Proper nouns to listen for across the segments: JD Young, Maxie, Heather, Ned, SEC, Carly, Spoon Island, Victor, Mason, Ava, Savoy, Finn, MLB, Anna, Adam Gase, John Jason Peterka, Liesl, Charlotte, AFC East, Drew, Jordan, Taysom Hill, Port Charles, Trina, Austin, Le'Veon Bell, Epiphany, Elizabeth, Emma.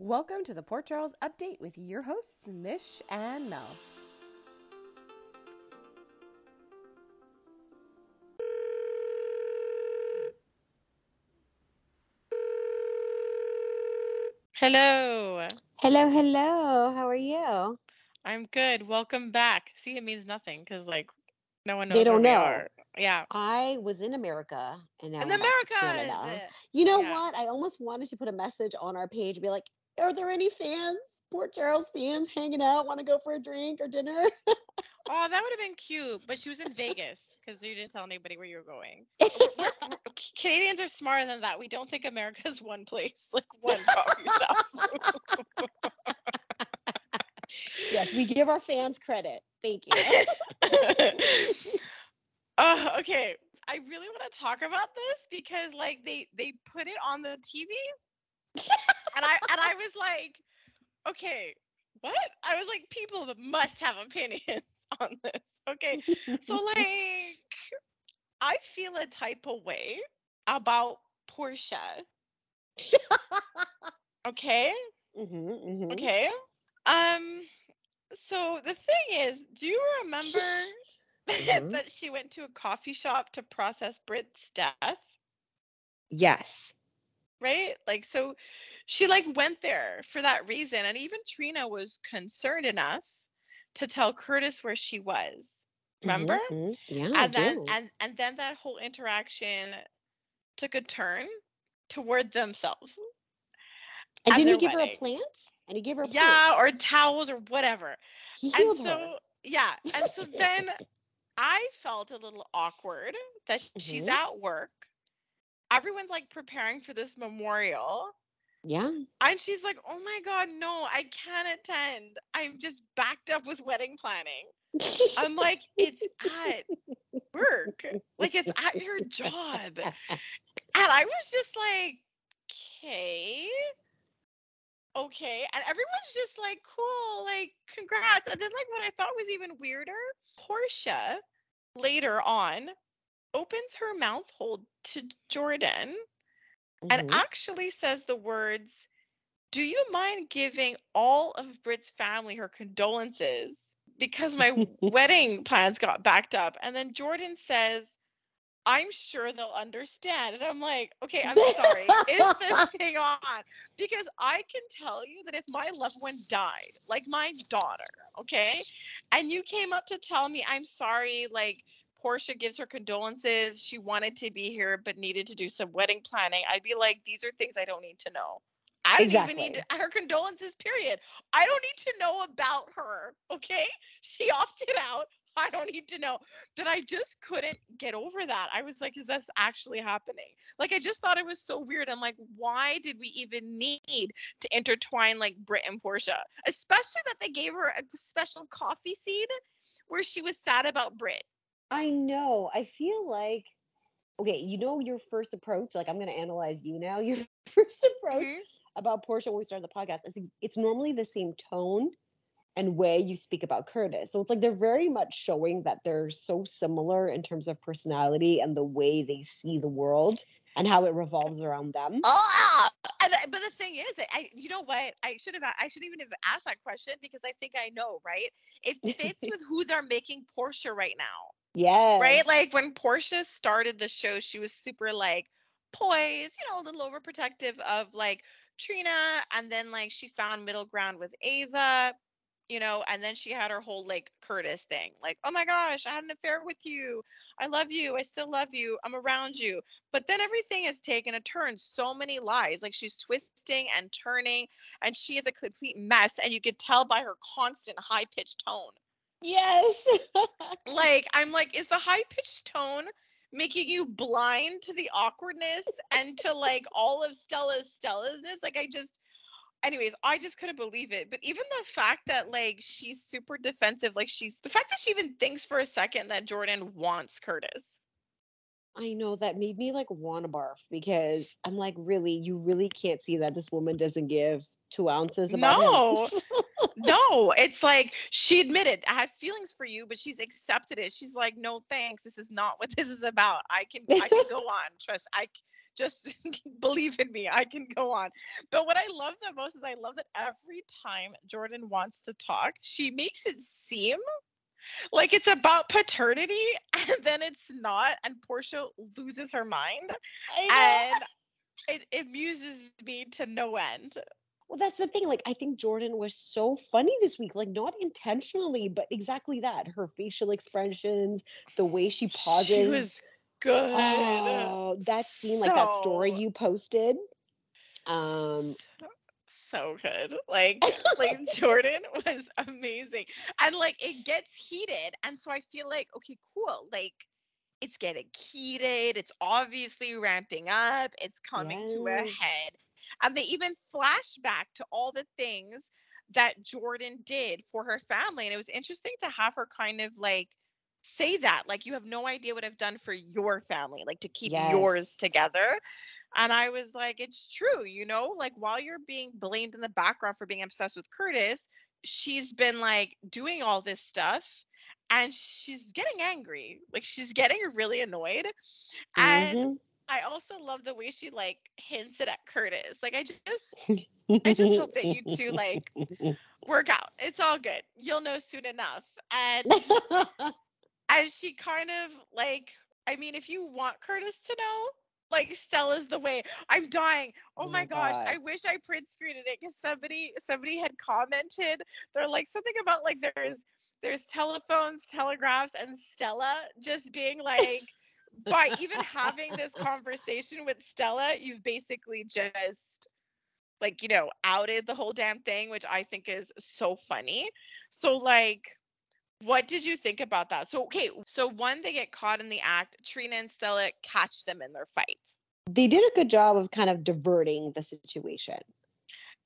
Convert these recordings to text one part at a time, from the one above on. Welcome to the Port Charles Update with your hosts, Mish and Mel. Hello. Hello, hello. How are you? I'm good. Welcome back. See, it means nothing because, like, no one knows. They don't know. We are. Yeah. I was in America and now I'm America. You know what? I almost wanted to put a message on our page and be like, are there any fans, Port Charles fans, hanging out, want to go for a drink or dinner? Oh, that would have been cute. But she was in Vegas because you didn't tell anybody where you were going. Canadians are smarter than that. We don't think America's one place, like one coffee shop. Yes, we give our fans credit. Thank you. Oh, okay. I really want to talk about this because, like, they put it on the TV. And I was like, okay, what? I was like, people must have opinions on this. Okay. So, like, I feel a type of way about Portia. Okay. Mm-hmm, mm-hmm. Okay. So the thing is, do you remember that she went to a coffee shop to process Britt's death? Yes. Right? Like, so she, like, went there for that reason. And even Trina was concerned enough to tell Curtis where she was. Remember? Mm-hmm. Yeah, and then that whole interaction took a turn toward themselves. And didn't he give her a plant? And he gave her a plant. Yeah, or towels or whatever. He healed her. Yeah. And so then I felt a little awkward that she's at work. Everyone's, like, preparing for this memorial. Yeah. And she's like, oh, my God, no, I can't attend. I'm just backed up with wedding planning. I'm like, it's at work. Like, it's at your job. And I was just like, okay. And everyone's just like, cool, like, congrats. And then, like, what I thought was even weirder, Portia later on opens her mouth hole to Jordan and actually says the words, do you mind giving all of Britt's family her condolences because my wedding plans got backed up? And then Jordan says, I'm sure they'll understand. And I'm like, okay, I'm sorry. Is this thing on? Because I can tell you that if my loved one died, like my daughter, okay, and you came up to tell me, I'm sorry, like, Portia gives her condolences. She wanted to be here, but needed to do some wedding planning. I'd be like, these are things I don't need to know. I don't even need her condolences, period. I don't need to know about her, okay? She opted out. I don't need to know. That I just couldn't get over that. I was like, is this actually happening? Like, I just thought it was so weird. I'm like, why did we even need to intertwine, like, Britt and Portia? Especially that they gave her a special coffee seed where she was sad about Britt. I know. I feel like, okay, you know your first approach, like I'm going to analyze you now, your first approach about Portia when we started the podcast, it's normally the same tone and way you speak about Curtis. So it's like they're very much showing that they're so similar in terms of personality and the way they see the world and how it revolves around them. Oh, but the thing is, you know what? I shouldn't even have asked that question because I think I know, right? It fits with who they're making Portia right now. Yeah. Right? Like when Portia started the show, she was super like poised, you know, a little overprotective of like Trina. And then like she found middle ground with Ava, you know, and then she had her whole like Curtis thing. Like, oh my gosh, I had an affair with you. I love you. I still love you. I'm around you. But then everything has taken a turn. So many lies. Like she's twisting and turning and she is a complete mess. And you could tell by her constant high-pitched tone. Yes. Like, I'm like, is the high-pitched tone making you blind to the awkwardness and to, like, all of Stella's-ness? Like, I just couldn't believe it. But even the fact that, like, she's super defensive, like, the fact that she even thinks for a second that Jordan wants Curtis. I know, that made me, like, want to barf because I'm like, really? You really can't see that this woman doesn't give 2 ounces about him? No, it's like she admitted I had feelings for you, but she's accepted it. She's like, no, thanks. This is not what this is about. I can go on. Trust. I just believe in me, I can go on. But what I love the most is I love that every time Jordan wants to talk, she makes it seem like it's about paternity, and then it's not, and Portia loses her mind. And it amuses me to no end. Well, that's the thing. Like, I think Jordan was so funny this week. Like, not intentionally, but exactly that. Her facial expressions, the way she pauses. She was good. Oh, that scene, like that story you posted. So good. Like Jordan was amazing. And like it gets heated. And so I feel like, okay, cool. Like it's getting heated. It's obviously ramping up. It's coming to a head. And they even flash back to all the things that Jordan did for her family. And it was interesting to have her kind of like say that, like, you have no idea what I've done for your family, like to keep yours together. And I was like, it's true, you know, like while you're being blamed in the background for being obsessed with Curtis, she's been like doing all this stuff. And she's getting angry, like she's getting really annoyed. And I also love the way she like hints it at Curtis. Like, I just hope that you two like work out. It's all good. You'll know soon enough. And as she kind of like, I mean, if you want Curtis to know, like Stella's the way. I'm dying. Oh my gosh. I wish I print screened it because somebody had commented. They're like something about like there's telephones, telegraphs, and Stella just being like, by even having this conversation with Stella, you've basically just like, you know, outed the whole damn thing, which I think is so funny. So like, what did you think about that? So, okay. So one, they get caught in the act. Trina and Stella catch them in their fight. They did a good job of kind of diverting the situation.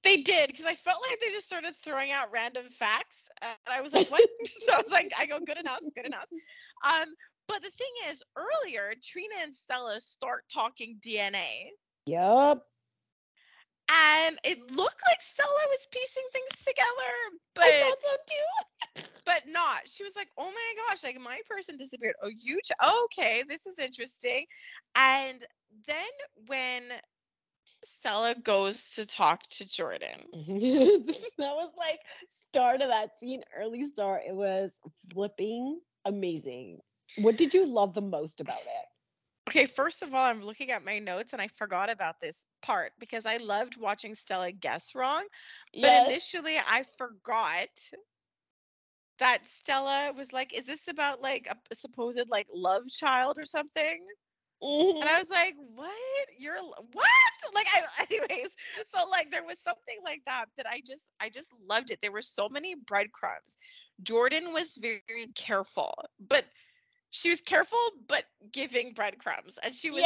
They did, because I felt like they just started throwing out random facts. And I was like, what? So I was like, I go, good enough, good enough. But the thing is, earlier, Trina and Stella start talking DNA. Yup. And it looked like Stella was piecing things together, but I thought so too. But not. She was like, oh my gosh, like my person disappeared. Oh, okay, this is interesting. And then when Stella goes to talk to Jordan. That was like start of that scene, early start. It was flipping amazing. What did you love the most about it? Okay, first of all, I'm looking at my notes and I forgot about this part because I loved watching Stella guess wrong. But initially I forgot that Stella was like, is this about like a supposed like love child or something? And I was like, what? You're what? Like, anyways, so like there was something like that I just loved it. There were so many breadcrumbs. Jordan was very careful, but she was careful, but giving breadcrumbs. And she was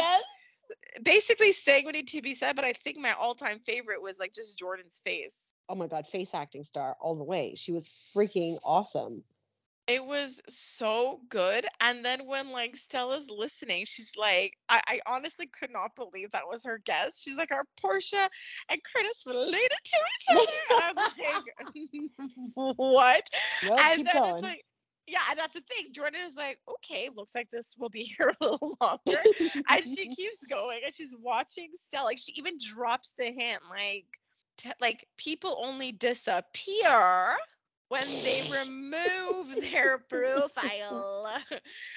basically saying what needed to be said. But I think my all-time favorite was like just Jordan's face. Oh my God, face acting star all the way. She was freaking awesome. It was so good. And then when like Stella's listening, she's like, I honestly could not believe that was her guess. She's like, are Portia and Curtis related to each other? And I'm like, what? Well, and then going. It's like, yeah, and that's the thing. Jordan is like, okay, looks like this will be here a little longer. And she keeps going and she's watching Stella. Like, she even drops the hint, like, like people only disappear when they remove their profile.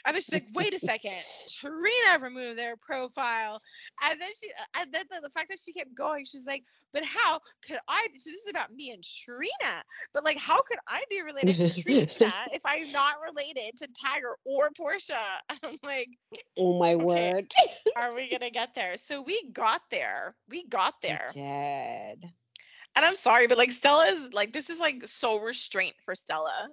And then she's like, wait a second, Trina removed their profile. And then the fact that she kept going, she's like, but how could I, so this is about me and Trina, but like, how could I be related to Trina if I'm not related to Tiger or Portia? I'm like, oh my word. Are we going to get there? So we got there. We did. And I'm sorry, but like Stella is like, this is like so restraint for Stella.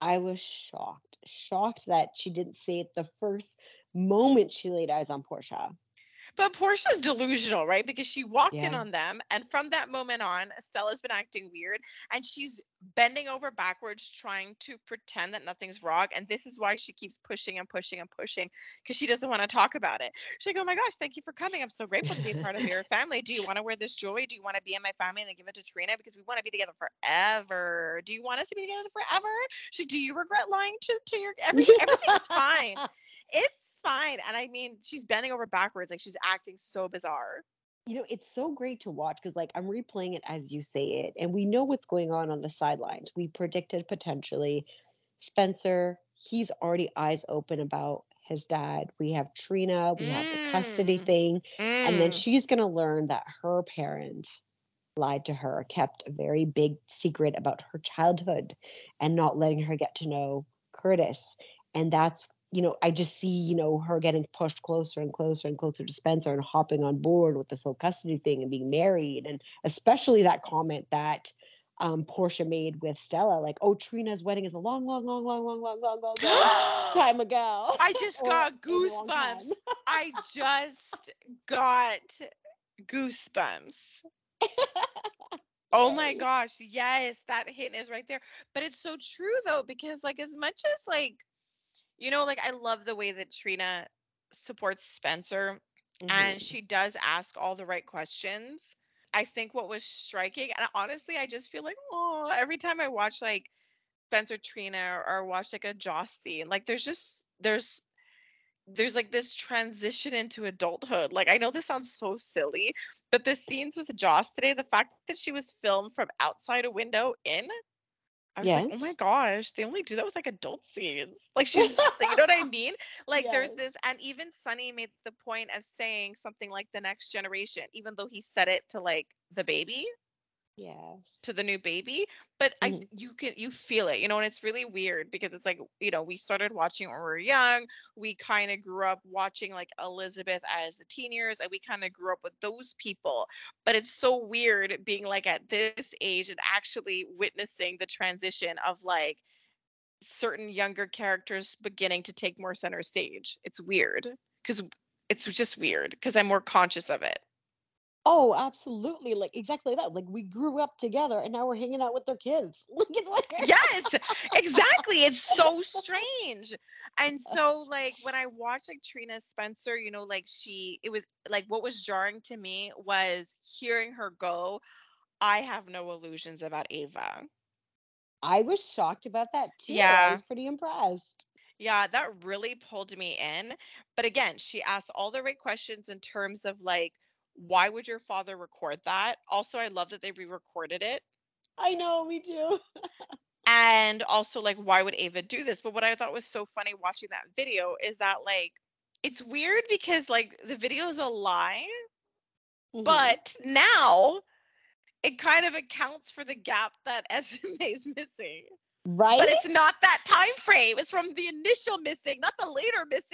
I was shocked. Shocked that she didn't say it the first moment she laid eyes on Portia. But Portia's delusional, right? Because she walked in on them. And from that moment on, Stella's been acting weird. And she's bending over backwards, trying to pretend that nothing's wrong. And this is why she keeps pushing and pushing and pushing. Because she doesn't want to talk about it. She's like, oh my gosh, thank you for coming. I'm so grateful to be a part of your family. Do you want to wear this jewelry? Do you want to be in my family? And then give it to Trina? Because we want to be together forever. Do you want us to be together forever? She's like, do you regret lying to your everything? Everything's fine. It's fine. And I mean, she's bending over backwards. Like, she's acting so bizarre. You know, it's so great to watch because, like, I'm replaying it as you say it. And we know what's going on the sidelines. We predicted potentially Spencer. He's already eyes open about his dad. We have Trina. We have the custody thing. And then she's going to learn that her parent lied to her, kept a very big secret about her childhood and not letting her get to know Curtis. And that's, you know, I just see, you know, her getting pushed closer and closer and closer to Spencer and hopping on board with this whole custody thing and being married. And especially that comment that Portia made with Stella, like, oh, Trina's wedding is a long time ago. I just got goosebumps. I just got goosebumps. Oh my gosh. Yes. That hint is right there. But it's so true though, because like, as much as like, you know, like I love the way that Trina supports Spencer and she does ask all the right questions. I think what was striking, and honestly, I just feel like, oh, every time I watch like Spencer, Trina, or watch like a Joss scene, like there's like this transition into adulthood. Like, I know this sounds so silly, but the scenes with Joss today, the fact that she was filmed from outside a window in, I was like, oh my gosh, they only do that with like adult scenes. Like she's, you know what I mean? Like there's this, and even Sonny made the point of saying something like the next generation, even though he said it to like the baby, to the new baby. But you feel it, you know, and it's really weird because it's like, you know, we started watching when we were young. We kind of grew up watching like Elizabeth as the teen years, and we kind of grew up with those people. But it's so weird being like at this age and actually witnessing the transition of like certain younger characters beginning to take more center stage. It's weird because it's just weird because I'm more conscious of it. Oh, absolutely. Like, exactly that. Like, we grew up together and now we're hanging out with their kids. Like, it's weird. Yes, exactly. It's so strange. And so, like, when I watched, like, Trina Spencer, you know, like, it was, like, what was jarring to me was hearing her go, I have no illusions about Ava. I was shocked about that, too. Yeah. I was pretty impressed. Yeah, that really pulled me in. But again, she asked all the right questions in terms of, like, why would your father record that? Also, I love that they re-recorded it. I know, me too. And also, like, why would Ava do this? But what I thought was so funny watching that video is that, like, it's weird because, like, the video is a lie. Mm-hmm. But now it kind of accounts for the gap that Esme's missing. Right? But it's not that time frame. It's from the initial missing, not the later missing.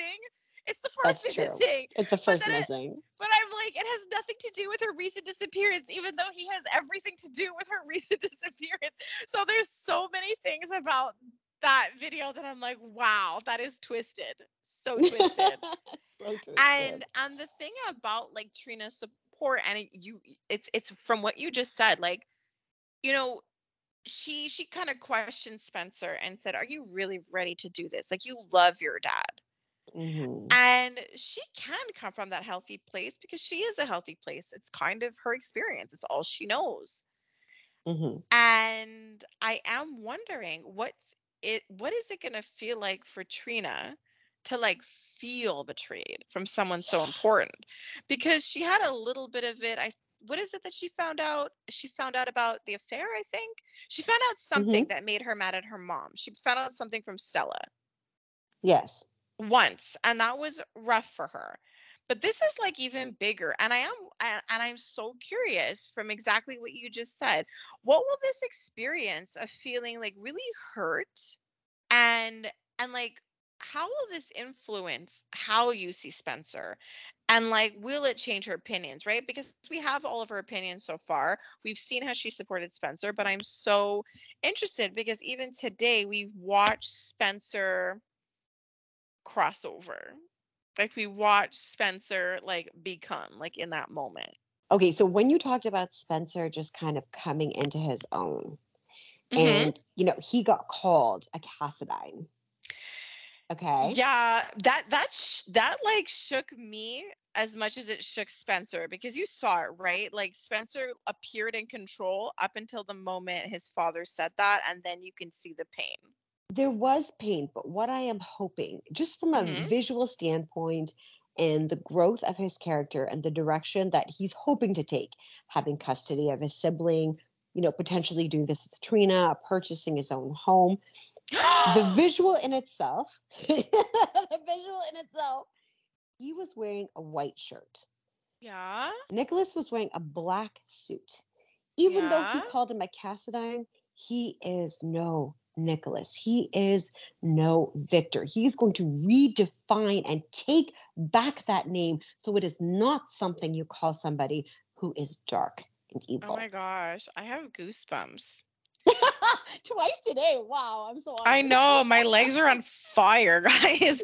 It's the first missing. It's the first missing. But I'm like, it has nothing to do with her recent disappearance, even though he has everything to do with her recent disappearance. So there's so many things about that video that I'm like, wow, that is twisted. So twisted. So twisted. And the thing about like Trina's support, and it's from what you just said, like, you know, she kind of questioned Spencer and said, are you really ready to do this? Like, you love your dad. Mm-hmm. And she can come from that healthy place because she is a healthy place. It's kind of her experience. It's all she knows. Mm-hmm. And I am wondering what is it going to feel like for Trina to like feel betrayed from someone so important, because she had a little bit of it. What is it that she found out? She found out about the affair. I think she found out something that made her mad at her mom. She found out something from Stella. Yes. Once, and that was rough for her, but this is like even bigger. And I'm so curious from exactly what you just said, what will this experience of feeling like really hurt and like how will this influence how you see Spencer, and like will it change her opinions, right? Because we have all of her opinions so far. We've seen how she supported Spencer, but I'm so interested because even today we watched Spencer crossover, like we watch Spencer like become like in that moment. Okay, so when you talked about Spencer just kind of coming into his own, and you know he got called a Cassadine. Okay, yeah, that like shook me as much as it shook Spencer, because you saw it, right? Like Spencer appeared in control up until the moment his father said that, and then you can see the pain. There was pain, but what I am hoping, just from a visual standpoint and the growth of his character and the direction that he's hoping to take, having custody of his sibling, you know, potentially doing this with Trina, purchasing his own home. The visual in itself, he was wearing a white shirt. Yeah. Nicholas was wearing a black suit. Even though he called him a Cassadine, he is no Nicholas. He is no Victor. He is going to redefine and take back that name so it is not something you call somebody who is dark and evil. Oh my gosh, I have goosebumps. Twice today. Wow, I'm so honored. I know, my legs are on fire, guys.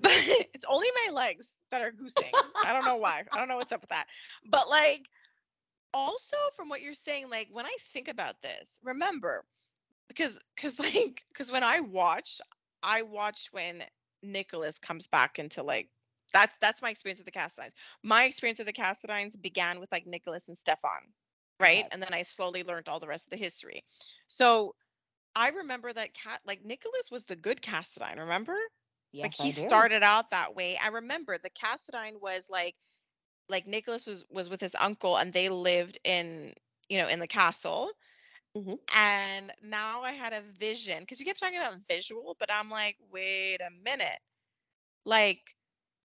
But it's only my legs that are goosing. I don't know why. I don't know what's up with that. But like, also from what you're saying, like when I think about this, remember, because when I watch when Nicholas comes back into like that's my experience with the Cassadines. My experience with the Cassadines began with like Nicholas and Stefan, right? And then I slowly learned all the rest of the history. So I remember that Nicholas was the good Cassadine, remember? Yes, like he started out that way. I remember the Cassadine was like Nicholas was with his uncle and they lived in, you know, in the castle. Mm-hmm. And now I had a vision because you kept talking about visual, but I'm like, wait a minute. Like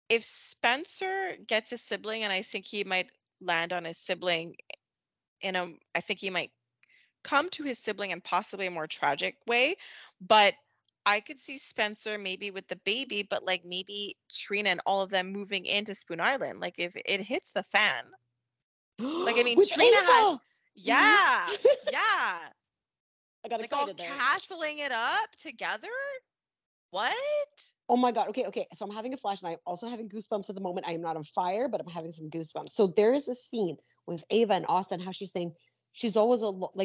if Spencer gets a sibling, and I think he might land on his sibling I think he might come to his sibling in possibly a more tragic way, but I could see Spencer maybe with the baby, but like maybe Trina and all of them moving into Spoon Island. Like if it hits the fan, like, I mean, Trina has, yeah, yeah. I got excited there. Castling it up together. What? Oh my God. Okay. So I'm having a flash and I'm also having goosebumps at the moment. I am not on fire, but I'm having some goosebumps. So there is a scene with Ava and Austin, how she's saying she's always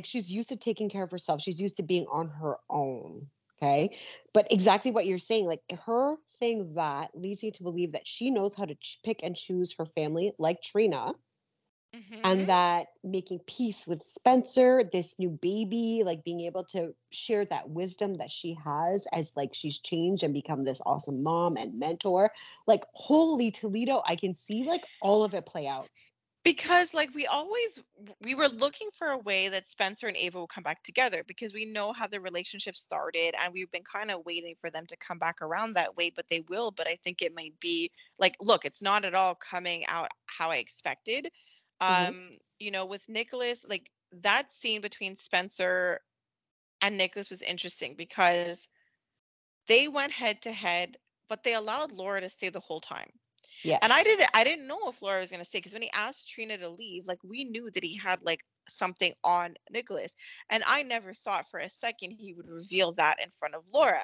she's used to taking care of herself. She's used to being on her own. Okay. But exactly what you're saying, like her saying that leads me to believe that she knows how to pick and choose her family, like Trina. Mm-hmm. And that making peace with Spencer, this new baby, like being able to share that wisdom that she has as like she's changed and become this awesome mom and mentor. Like, holy Toledo, I can see like all of it play out. Because like we were looking for a way that Spencer and Ava will come back together because we know how the relationship started and we've been kind of waiting for them to come back around that way, but they will. But I think it might be like, look, it's not at all coming out how I expected. Mm-hmm. You know, with Nicholas, like that scene between Spencer and Nicholas was interesting because they went head to head, but they allowed Laura to stay the whole time. Yeah, and I didn't know if Laura was going to stay because when he asked Trina to leave, like we knew that he had like something on Nicholas, and I never thought for a second he would reveal that in front of Laura.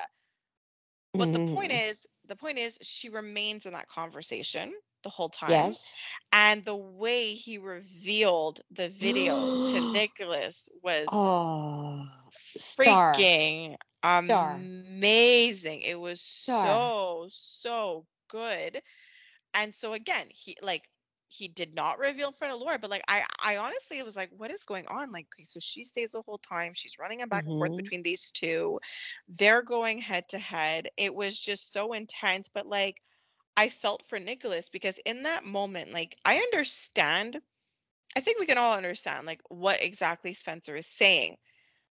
But the point is, she remains in that conversation the whole time. Yes. And the way he revealed the video to Nicholas was freaking amazing. It was so good. And so again, he did not reveal in front of Laura, but like I honestly was like, what is going on? Like, so she stays the whole time. She's running back and forth between these two. They're going head to head. It was just so intense, but like I felt for Nicholas because in that moment, like I understand. I think we can all understand like what exactly Spencer is saying,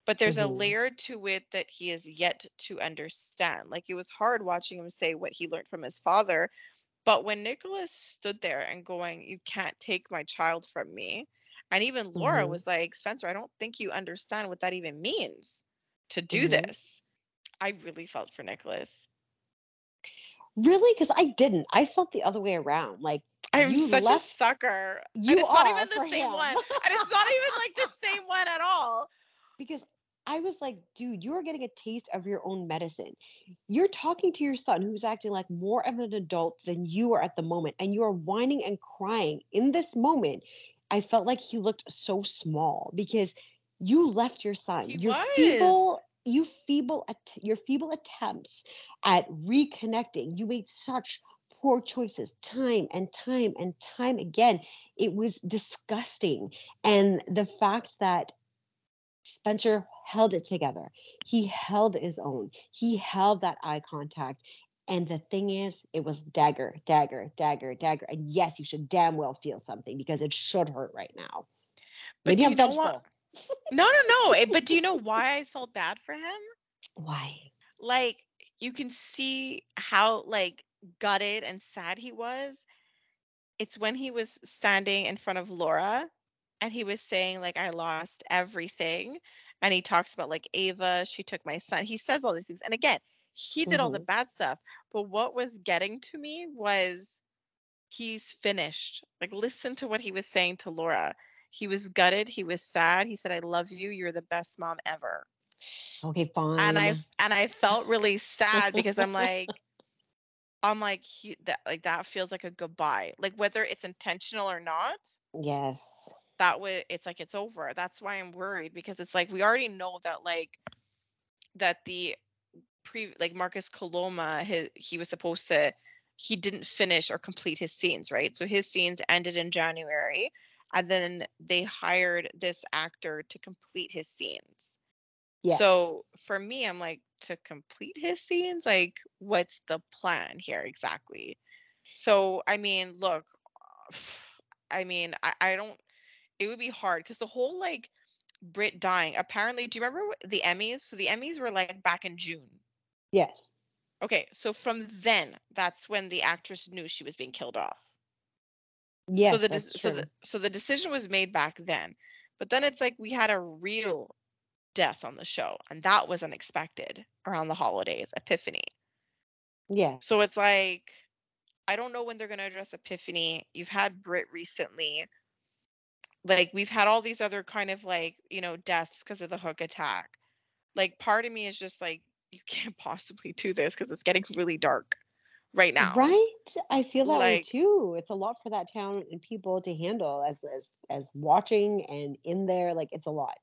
but there's a layer to it that he is yet to understand. Like it was hard watching him say what he learned from his father. But when Nicholas stood there and going, you can't take my child from me. And even Laura was like, Spencer, I don't think you understand what that even means to do this. I really felt for Nicholas. Really? Because I didn't. I felt the other way around. Like, I'm such a sucker. You are not even the same one. And it's not even like the same one at all. Because I was like, dude, you're getting a taste of your own medicine. You're talking to your son who's acting like more of an adult than you are at the moment. And you are whining and crying. In this moment, I felt like he looked so small because you left your son. Your feeble attempts at reconnecting. You made such poor choices time and time again. It was disgusting. And the fact that Spencer held it together. He held his own. He held that eye contact. And the thing is, it was dagger, dagger, dagger, dagger. And yes, you should damn well feel something because it should hurt right now. But maybe I'm vengeful. No. But do you know why I felt bad for him? Why? Like, you can see how, like, gutted and sad he was. It's when he was standing in front of Laura and he was saying, like, I lost everything. And he talks about, like, Ava, she took my son. He says all these things. And again, he did all the bad stuff. But what was getting to me was he's finished. Like, listen to what he was saying to Laura. He was gutted. He was sad. He said, I love you. You're the best mom ever. Okay, fine. And I felt really sad because I'm like, that feels like a goodbye. Like, whether it's intentional or not. Yes. That way, it's like, it's over. That's why I'm worried, because it's like, we already know that, like, that the Marcus Coloma, he was supposed to, he didn't finish or complete his scenes, right? So his scenes ended in January, and then they hired this actor to complete his scenes. Yes. So for me, I'm like, to complete his scenes, like, what's the plan here exactly? So I mean, look, I don't. It would be hard because the whole, like, Britt dying. Apparently, do you remember the Emmys? So the Emmys were, like, back in June. Yes. Okay, so from then, that's when the actress knew she was being killed off. Yes. So the decision was made back then, but then it's like we had a real death on the show, and that was unexpected around the holidays, Epiphany. Yeah. So it's like, I don't know when they're going to address Epiphany. You've had Britt recently. Like, we've had all these other kind of, like, you know, deaths because of the hook attack. Like, part of me is just like, you can't possibly do this because it's getting really dark right now. Right? I feel that, like, way too. It's a lot for that town and people to handle as watching and in there. Like, it's a lot.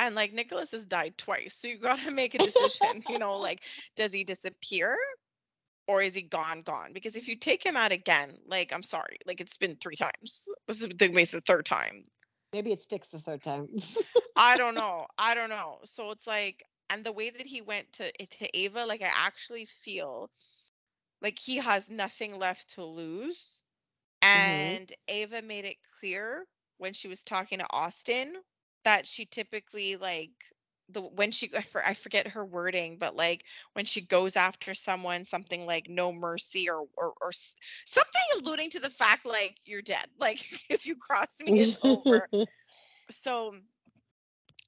And, like, Nicholas has died twice. So you got to make a decision, you know, like, does he disappear or is he gone? Because if you take him out again, like, I'm sorry, like, it's been 3 times. This is the third time. Maybe it sticks the third time. I don't know. So it's like, and the way that he went to Ava, like, I actually feel like he has nothing left to lose. And Ava made it clear when she was talking to Austin that she typically, like, I forget her wording, but, like, when she goes after someone, something like no mercy or something alluding to the fact, like, you're dead. Like, if you cross me, it's over. So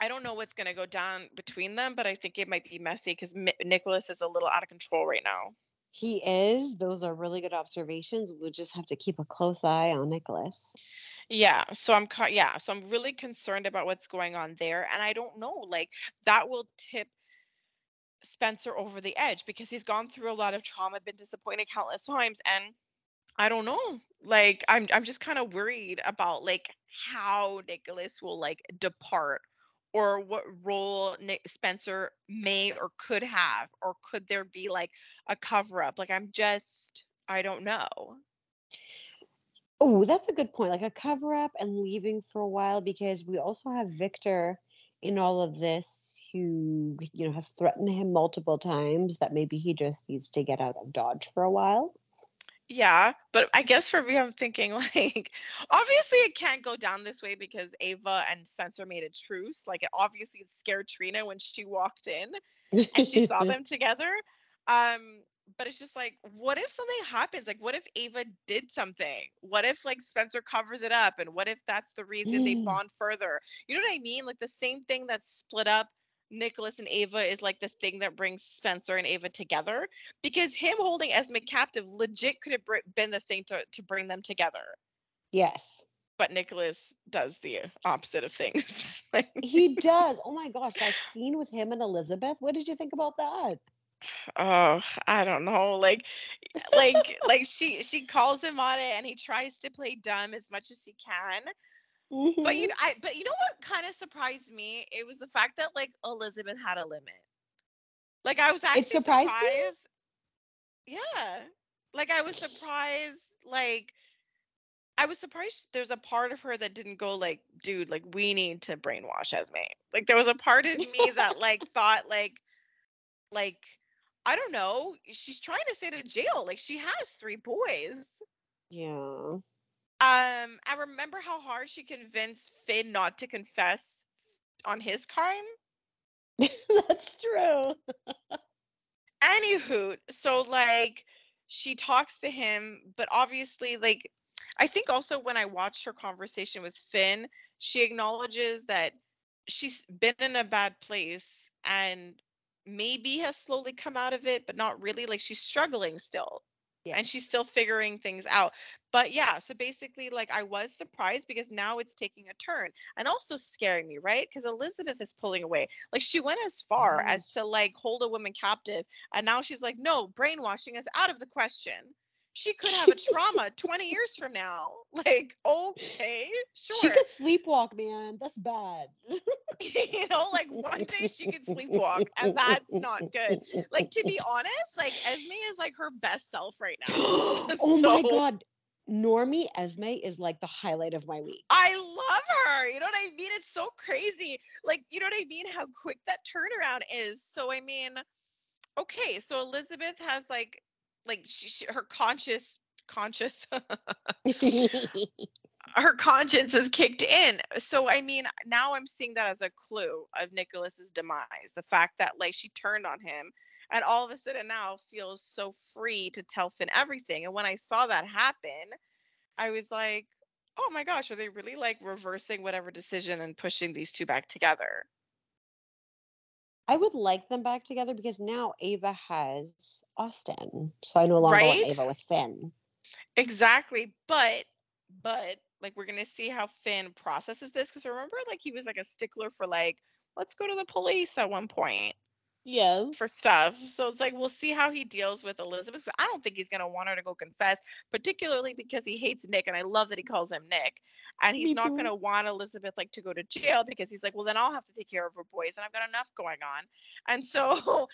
I don't know what's going to go down between them, but I think it might be messy because Nicholas is a little out of control right now. He is. Those are really good observations. We'll just have to keep a close eye on Nicholas. Yeah. So I'm really concerned about what's going on there. And I don't know, like, that will tip Spencer over the edge because he's gone through a lot of trauma, been disappointed countless times. And I don't know, like, I'm just kind of worried about, like, how Nicholas will, like, depart or what role Spencer may or could have, or could there be, like, a cover-up? Like, I don't know. Oh, that's a good point. Like, a cover-up and leaving for a while, because we also have Victor in all of this, who, you know, has threatened him multiple times that maybe he just needs to get out of Dodge for a while. Yeah, but I guess for me, I'm thinking, like, obviously it can't go down this way because Ava and Spencer made a truce. Like, it scared Trina when she walked in and she saw them together. But it's just like, what if something happens? Like, what if Ava did something? What if, like, Spencer covers it up? And what if that's the reason they bond further? You know what I mean? Like, the same thing that split up Nicholas and Ava is, like, the thing that brings Spencer and Ava together, because him holding Esme captive legit could have been the thing to bring them together. Yes. But Nicholas does the opposite of things. Like, he does. Oh my gosh. That scene with him and Elizabeth. What did you think about that? Oh, I don't know. Like, like she calls him on it and he tries to play dumb as much as he can. Mm-hmm. But you know what kind of surprised me? It was the fact that, like, Elizabeth had a limit. Like, I was actually surprised. Yeah. Like, I was surprised. Like, I was surprised there's a part of her that didn't go like, dude, like we need to brainwash Esme. Like there was a part of me that like thought like I don't know, she's trying to stay to jail. Like she has 3 boys. Yeah. I remember how hard she convinced Finn not to confess on his crime. That's true. Anywho, so like she talks to him, but obviously like I think also when I watched her conversation with Finn, she acknowledges that she's been in a bad place and maybe has slowly come out of it, but not really. Like she's struggling still. Yeah. And she's still figuring things out. But yeah, so basically, like, I was surprised because now it's taking a turn and also scaring me, right? Because Elizabeth is pulling away. Like, she went as far as to, like, hold a woman captive. And now she's like, no, brainwashing is out of the question. She could have a trauma 20 years from now. Like, okay, sure. She could sleepwalk, man. That's bad. You know, like one day she could sleepwalk, and that's not good. Like, to be honest, like Esme is like her best self right now. My God. Normie Esme is like the highlight of my week. I love her. You know what I mean? It's so crazy. Like, you know what I mean? How quick that turnaround is. So, I mean, okay. So Elizabeth has like her conscience her conscience is kicked in. So I mean, now I'm seeing that as a clue of Nicholas's demise, the fact that like she turned on him and all of a sudden now feels so free to tell Finn everything. And when I saw that happen, I was like, oh my gosh, are they really like reversing whatever decision and pushing these two back together? I would like them back together because now Ava has Austin. So I no longer want Ava with Finn. Exactly. But like, we're going to see how Finn processes this. Because remember, like, he was like a stickler for like, let's go to the police at one point. Yeah. For stuff. So it's like, we'll see how he deals with Elizabeth. So I don't think he's going to want her to go confess, particularly because he hates Nick. And I love that he calls him Nick. And he's not going to want Elizabeth like to go to jail because he's like, well, then I'll have to take care of her boys and I've got enough going on. And so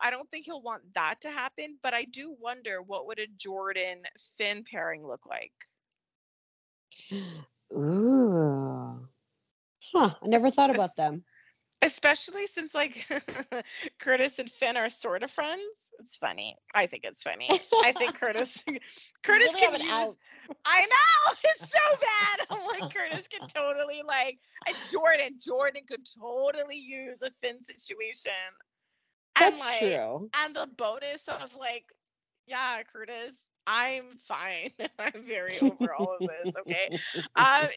I don't think he'll want that to happen. But I do wonder, what would a Jordan Finn pairing look like? Ooh. Huh. I never thought about them. Especially since, like, Curtis and Finn are sort of friends. It's funny. I think it's funny. I think Curtis really can use... Out. I know! It's so bad! I'm like, Curtis can totally, like... And Jordan could totally use a Finn situation. That's and, like, true. And the bonus of, like, yeah, Curtis, I'm fine. I'm very over all of this, okay?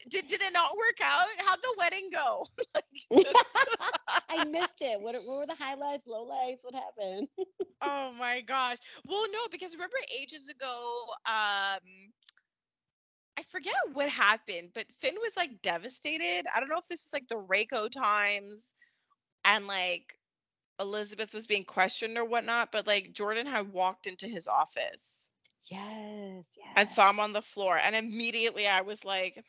Did it not work out? How'd the wedding go? I missed it. What were the highlights, lowlights? What happened? Oh, my gosh. Well, no, because remember ages ago, I forget what happened, but Finn was, like, devastated. I don't know if this was, like, the Reiko times and, like, Elizabeth was being questioned or whatnot, but, like, Jordan had walked into his office. Yes. And saw him on the floor. And immediately I was like,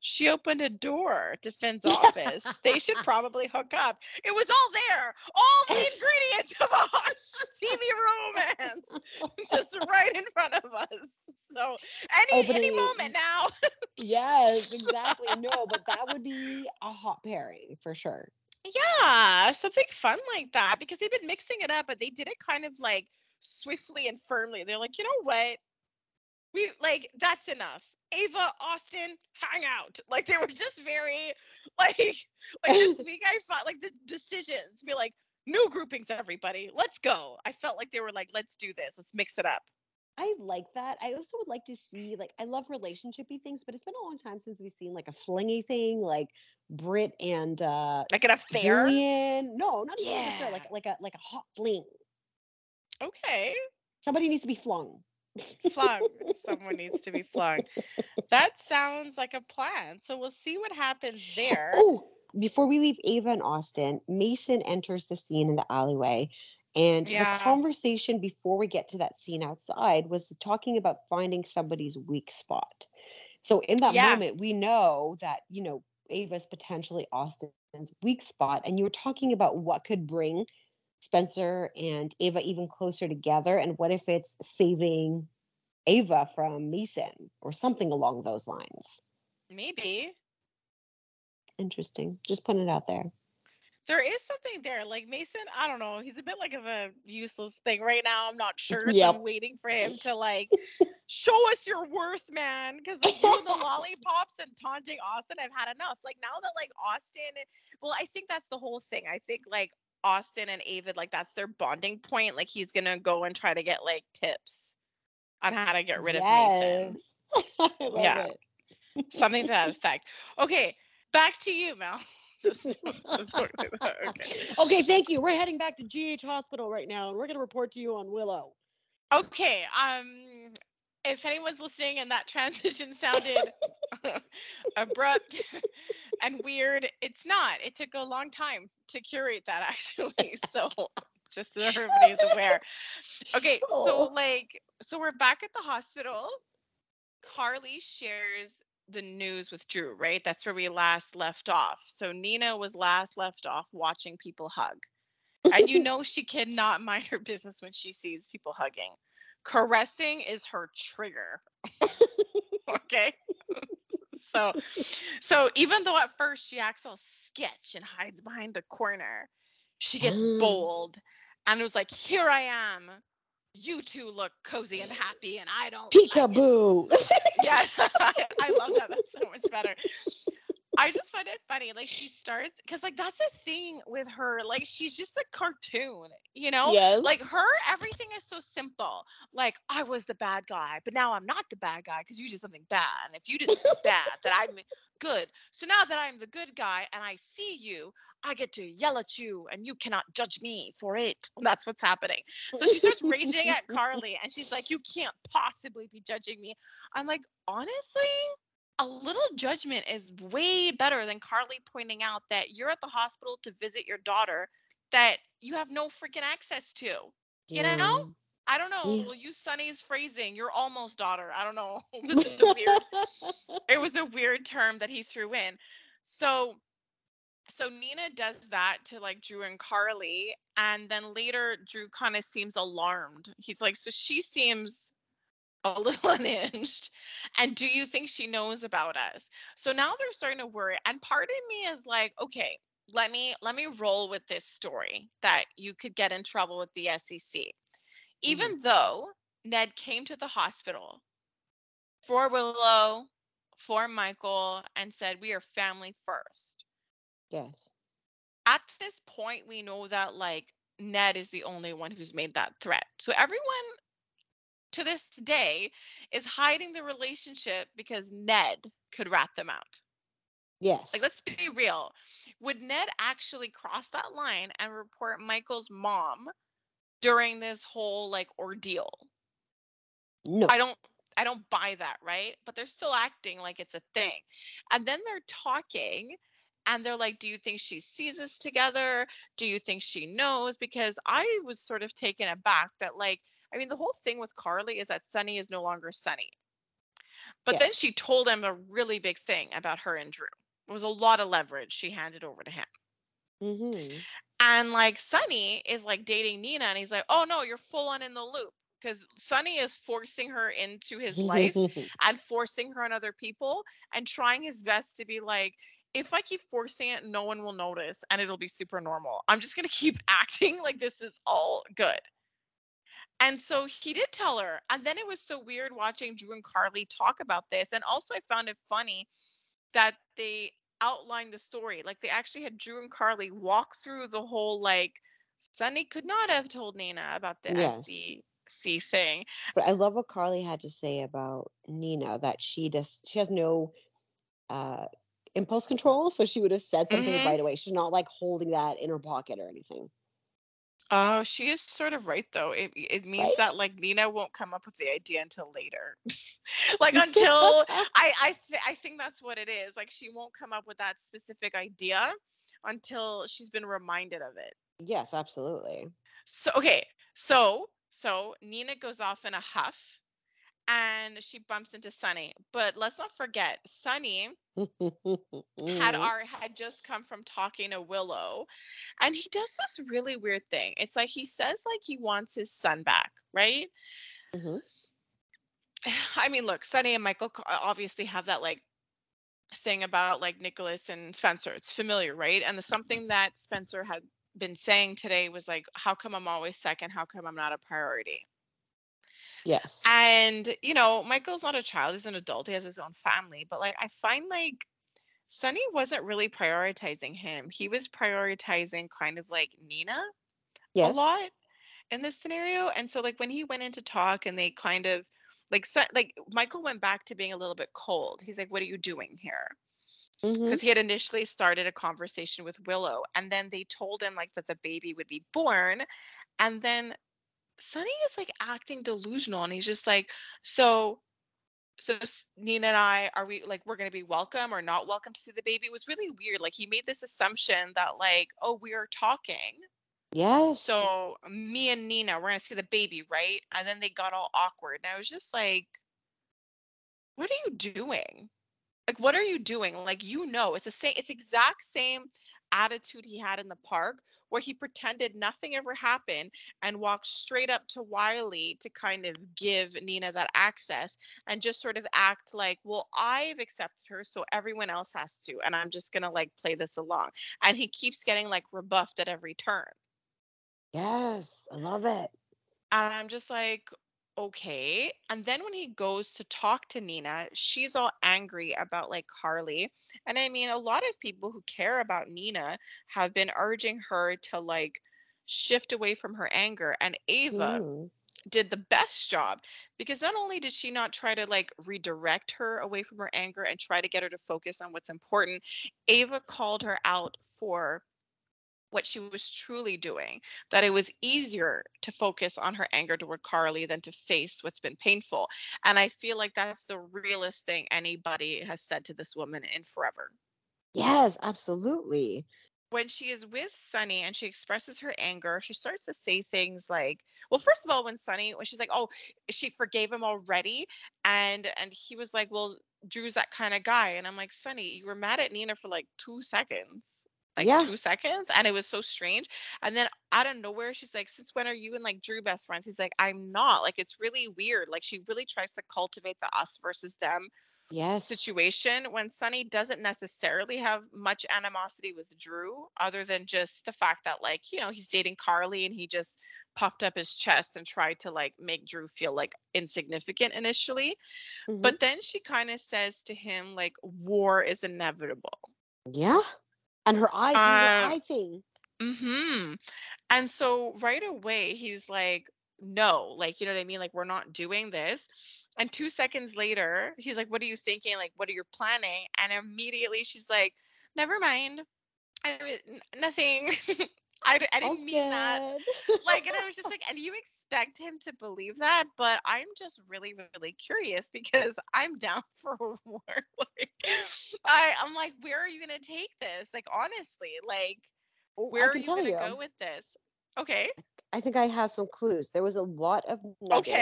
she opened a door to Finn's office. They should probably hook up. It was all there. All the ingredients of a hot, steamy romance. Just right in front of us. So any moment now. Yes, exactly. No, but that would be a hot pairing for sure. Yeah, something fun like that. Because they've been mixing it up, but they did it kind of like swiftly and firmly. They're like, you know what? We like, that's enough. Ava, Austin, hang out. Like they were just very like this week I felt like the decisions be like, new groupings, everybody. Let's go. I felt like they were like, let's do this. Let's mix it up. I like that. I also would like to see, like, I love relationshipy things, but it's been a long time since we've seen like a flingy thing, like Britt and like an affair. Julian. No, not even an affair, like a hot fling. Okay. Somebody needs to be flung. Someone needs to be flung. That sounds like a plan. So we'll see what happens there. Oh, before we leave Ava and Austin, Mason enters the scene in the alleyway. And the conversation before we get to that scene outside was talking about finding somebody's weak spot. So in that moment, we know that, you know, Ava's potentially Austin's weak spot. And you were talking about what could bring Spencer and Ava even closer together, and what if it's saving Ava from Mason or something along those lines. Maybe. Interesting. Just putting it out there. There is something there. Like Mason, I don't know. He's a bit like of a useless thing right now. I'm not sure. So yep. I'm waiting for him to like show us your worth, man. Because like, doing the lollipops and taunting Austin, I've had enough. Like now that like Austin, well, I think that's the whole thing. I think like Austin and Ava, like that's their bonding point. Like he's gonna go and try to get like tips on how to get rid yes. of Mason. I love yeah. it. Something to that effect. Okay, back to you, Mel. Just okay, thank you. We're heading back to GH Hospital right now, and we're going to report to you on Willow. Okay, if anyone's listening and that transition sounded abrupt and weird, it's not. It took a long time to curate that, actually, so just so everybody's aware. Okay, so we're back at the hospital. Carly shares the news with Drew, right? That's where we last left off. So Nina was last left off watching people hug. And you know she cannot mind her business when she sees people hugging. Caressing is her trigger. Okay? So even though at first she acts all sketch and hides behind the corner, she gets bold and was like, here I am. You two look cozy and happy, and I don't. Peekaboo. Like yes, I love that. That's so much better. I just find it funny. Like she starts, because like that's a thing with her. Like she's just a cartoon, you know. Yes. Like her, everything is so simple. Like I was the bad guy, but now I'm not the bad guy because you did something bad. And if you did something bad, that I'm good. So now that I'm the good guy and I see you, I get to yell at you and you cannot judge me for it. That's what's happening. So she starts raging at Carly and she's like, you can't possibly be judging me. I'm like, honestly, a little judgment is way better than Carly pointing out that you're at the hospital to visit your daughter that you have no freaking access to. Yeah. You know? I don't know. Yeah. We'll use Sonny's phrasing. You're almost daughter. I don't know. This is so weird. It was a weird term that he threw in. So Nina does that to like Drew and Carly, and then later Drew kind of seems alarmed. He's like, so she seems a little unhinged, and do you think she knows about us? So now they're starting to worry, and part of me is like, okay, let me roll with this story that you could get in trouble with the SEC. Even though Ned came to the hospital for Willow, for Michael, and said, we are family first. Yes. At this point, we know that like Ned is the only one who's made that threat. So everyone to this day is hiding the relationship because Ned could rat them out. Yes. Like, let's be real. Would Ned actually cross that line and report Michael's mom during this whole like ordeal? No. I don't buy that, right? But they're still acting like it's a thing. And then they're talking. And they're like, do you think she sees us together? Do you think she knows? Because I was sort of taken aback that like, I mean, the whole thing with Carly is that Sonny is no longer Sonny. But yes. Then she told him a really big thing about her and Drew. It was a lot of leverage she handed over to him. Mm-hmm. And like Sonny is like dating Nina and he's like, oh no, you're full on in the loop. Because Sonny is forcing her into his life and forcing her on other people and trying his best to be like, if I keep forcing it, no one will notice and it'll be super normal. I'm just going to keep acting like this is all good. And so he did tell her. And then it was so weird watching Drew and Carly talk about this. And also I found it funny that they outlined the story. Like they actually had Drew and Carly walk through the whole, like, Sonny could not have told Nina about the SEC thing. But I love what Carly had to say about Nina, that she has no, impulse control, so she would have said something right away. She's not like holding that in her pocket or anything. Oh, she is sort of right though. It means right? that like Nina won't come up with the idea until later. Like until I think that's what it is. Like she won't come up with that specific idea until she's been reminded of it. Yes, absolutely. So Nina goes off in a huff. And she bumps into Sonny. But let's not forget, Sonny had just come from talking to Willow. And he does this really weird thing. It's like he says like he wants his son back, right? Mm-hmm. I mean, look, Sonny and Michael obviously have that like thing about like Nicholas and Spencer. It's familiar, right? And the something that Spencer had been saying today was like, how come I'm always second? How come I'm not a priority? Yes. And, you know, Michael's not a child. He's an adult. He has his own family. But like, I find like Sonny wasn't really prioritizing him. He was prioritizing kind of like Nina a lot in this scenario. And so like when he went in to talk and they kind of like Michael went back to being a little bit cold. He's like, what are you doing here? Because he had initially started a conversation with Willow, and then they told him like that the baby would be born, and then Sonny is like acting delusional, and he's just like, so Nina and I, are we like, we're going to be welcome or not welcome to see the baby? It was really weird. Like he made this assumption that like, oh, we're talking. Yes. So me and Nina, we're going to see the baby, right? And then they got all awkward. And I was just like, what are you doing? Like, what are you doing? Like, you know, it's the same, it's exact same attitude he had in the park where he pretended nothing ever happened and walked straight up to Wiley to kind of give Nina that access and just sort of act like, well, I've accepted her, so everyone else has to. And I'm just going to like play this along. And he keeps getting like rebuffed at every turn. Yes, I love it. And I'm just like, okay. And then when he goes to talk to Nina, she's all angry about like Carly. And I mean, a lot of people who care about Nina have been urging her to like shift away from her anger. And Ava did the best job, because not only did she not try to like redirect her away from her anger and try to get her to focus on what's important, Ava called her out for what she was truly doing, that it was easier to focus on her anger toward Carly than to face what's been painful. And I feel like that's the realest thing anybody has said to this woman in forever. Yes, absolutely. When she is with Sonny and she expresses her anger, she starts to say things like, well, first of all, when she's like, oh, she forgave him already. And he was like, well, Drew's that kind of guy. And I'm like, Sonny, you were mad at Nina for like 2 seconds. 2 seconds, and it was so strange. And then out of nowhere, she's like, since when are you and like Drew best friends? He's like, I'm not. Like, it's really weird. Like, she really tries to cultivate the us versus them situation when Sonny doesn't necessarily have much animosity with Drew, other than just the fact that, like, you know, he's dating Carly and he just puffed up his chest and tried to like make Drew feel like insignificant initially. But then she kind of says to him, like, war is inevitable. Yeah. And her eyes, her eye thing. And so right away, he's like, no, like, you know what I mean? Like, we're not doing this. And 2 seconds later, he's like, what are you thinking? Like, what are you planning? And immediately she's like, never mind. Nothing. I didn't mean that. Like, and I was just like, and you expect him to believe that? But I'm just really, really curious, because I'm down for war. Like, I'm like, where are you going to take this? Like, honestly, like, where are you going to go with this? Okay. I think I have some clues. There was a lot of nuggets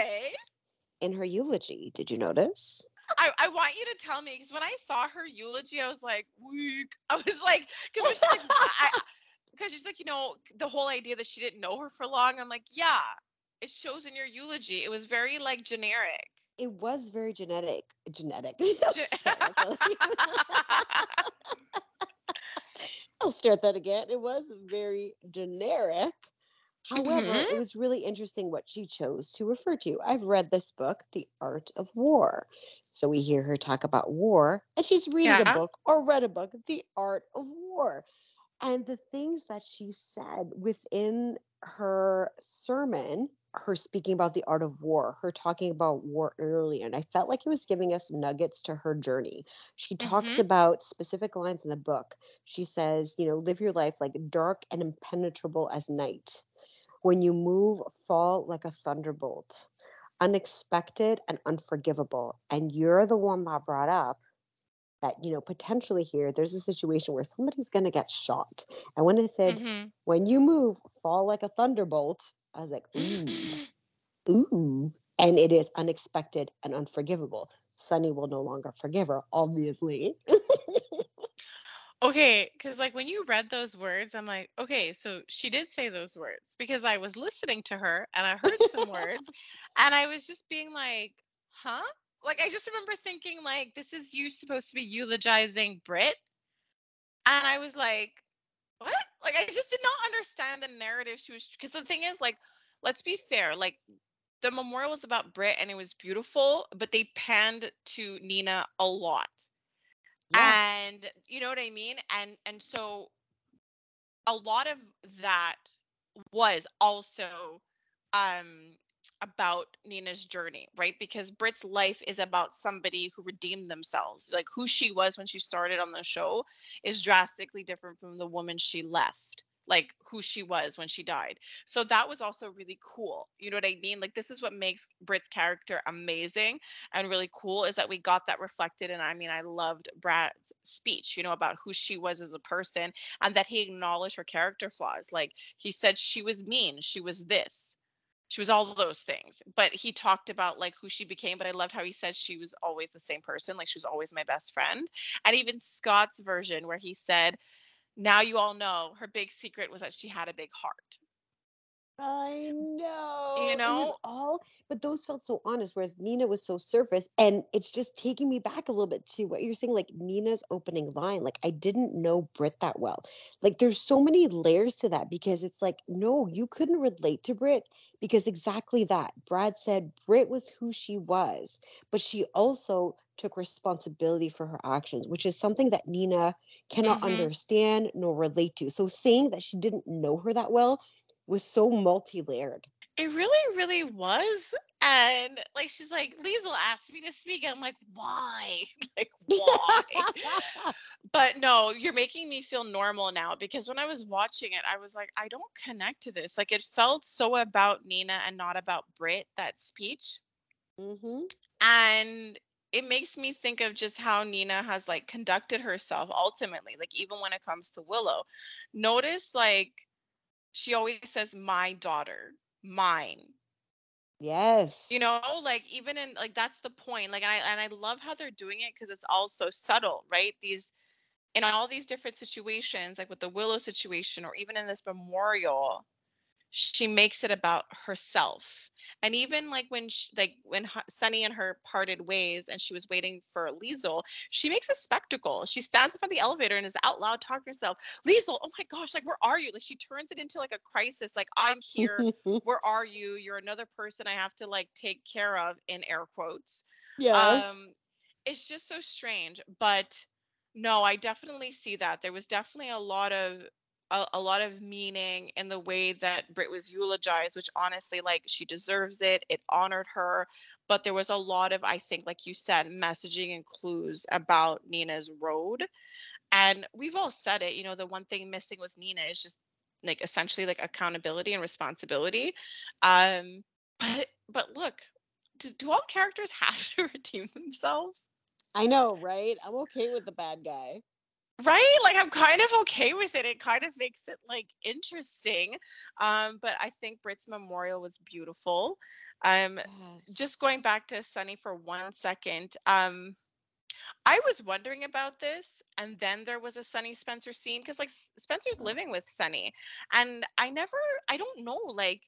in her eulogy. Did you notice? I want you to tell me, because when I saw her eulogy, I was like, weak. I was like, because she's like, because she's like, you know, the whole idea that she didn't know her for long. I'm like, yeah, it shows in your eulogy. It was very like generic. It was very genetic. I'll start that again. It was very generic. However, it was really interesting what she chose to refer to. I've read this book, The Art of War. So we hear her talk about war, and she's reading a book or read a book, The Art of War. And the things that she said within her sermon, her speaking about the art of war, her talking about war earlier, and I felt like it was giving us nuggets to her journey. She talks about specific lines in the book. She says, you know, live your life like dark and impenetrable as night. When you move, fall like a thunderbolt, unexpected and unforgivable. And you're the one that brought up that, you know, potentially here, there's a situation where somebody's going to get shot. And when I said, when you move, fall like a thunderbolt, I was like, ooh. And it is unexpected and unforgivable. Sonny will no longer forgive her, obviously. Okay, because like when you read those words, I'm like, okay, so she did say those words, because I was listening to her and I heard some words, and I was just being like, huh? Like, I just remember thinking, like, this is you supposed to be eulogizing Britt. And I was like, what? Like, I just did not understand the narrative she was, because the thing is, like, let's be fair. Like, the memorial was about Britt and it was beautiful, but they panned to Nina a lot. Yes. And you know what I mean? And so a lot of that was also about Nina's journey, right? Because Britt's life is about somebody who redeemed themselves. Like, who she was when she started on the show is drastically different from the woman she left, like who she was when she died. So that was also really cool. You know what I mean? Like, this is what makes Britt's character amazing and really cool, is that we got that reflected. And I mean, I loved Brad's speech, you know, about who she was as a person, and that he acknowledged her character flaws. Like, he said she was mean, she was this, she was all of those things, but he talked about like who she became. But I loved how he said she was always the same person. Like, she was always my best friend. And even Scott's version, where he said, now you all know her big secret was that she had a big heart. I know. You know? It was all, but those felt so honest, whereas Nina was so surface. And it's just taking me back a little bit to what you're saying, like Nina's opening line. Like, I didn't know Britt that well. Like, there's so many layers to that, because it's like, no, you couldn't relate to Britt, because exactly that. Brad said Britt was who she was, but she also took responsibility for her actions, which is something that Nina cannot understand nor relate to. So saying that she didn't know her that well was so multi-layered. It really, really was. And like, she's like, Liesl asked me to speak. And I'm like, why? Like, why? But no, you're making me feel normal now, because when I was watching it, I was like, I don't connect to this. Like, it felt so about Nina and not about Britt, that speech. Mm-hmm. And it makes me think of just how Nina has like conducted herself ultimately, like even when it comes to Willow. Notice, like, she always says, my daughter, mine. Yes. You know, like, even in, like, that's the point. Like, I love how they're doing it, because it's all so subtle, right? These, in all these different situations, like with the Willow situation, or even in this memorial, she makes it about herself. And even like when she, like when Sonny and her parted ways and she was waiting for Liesl, she makes a spectacle. She stands in front of the elevator and is out loud talking to herself. Liesl, oh my gosh, like, where are you? Like, she turns it into like a crisis. Like, I'm here. Where are you? You're another person I have to like take care of, in air quotes. Yes. It's just so strange. But no, I definitely see that. There was definitely a lot of meaning in the way that Britt was eulogized, which honestly, like, she deserves it. It honored her. But there was a lot of, I think, like you said, messaging and clues about Nina's road. And we've all said it, you know, the one thing missing with Nina is just like essentially like accountability and responsibility. But look, do all characters have to redeem themselves? I know, right? I'm okay with the bad guy. Right? Like, I'm kind of okay with it. It kind of makes it like interesting. But I think Britt's memorial was beautiful. Yes. Just going back to Sonny for one second. I was wondering about this, and then there was a Sonny Spencer scene, because like Spencer's living with Sonny, and I don't know, like,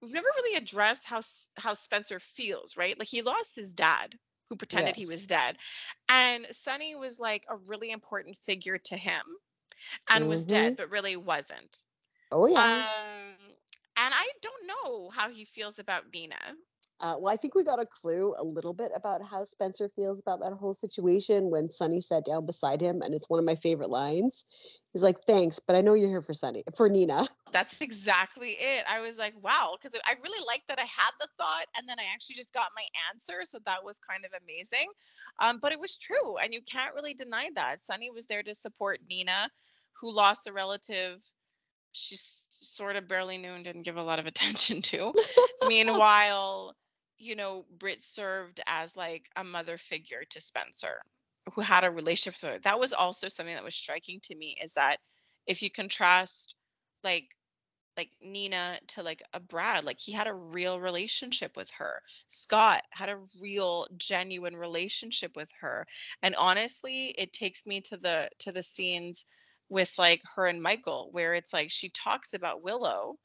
we've never really addressed how Spencer feels, right? Like, he lost his dad, who pretended Yes. he was dead. And Sonny was like a really important figure to him, and was dead, but really wasn't. Oh, yeah. And I don't know how he feels about Nina. Well, I think we got a clue a little bit about how Spencer feels about that whole situation when Sonny sat down beside him. And it's one of my favorite lines. He's like, thanks, but I know you're here for Nina. That's exactly it. I was like, wow, because I really liked that I had the thought, and then I actually just got my answer. So that was kind of amazing. But it was true. And you can't really deny that. Sonny was there to support Nina, who lost a relative she sort of barely knew and didn't give a lot of attention to. Meanwhile, you know, Britt served as like a mother figure to Spencer, who had a relationship with her. That was also something that was striking to me, is that if you contrast like Nina to like a Brad, like, he had a real relationship with her. Scott had a real, genuine relationship with her. And honestly, it takes me to the scenes with like her and Michael, where it's like she talks about Willow,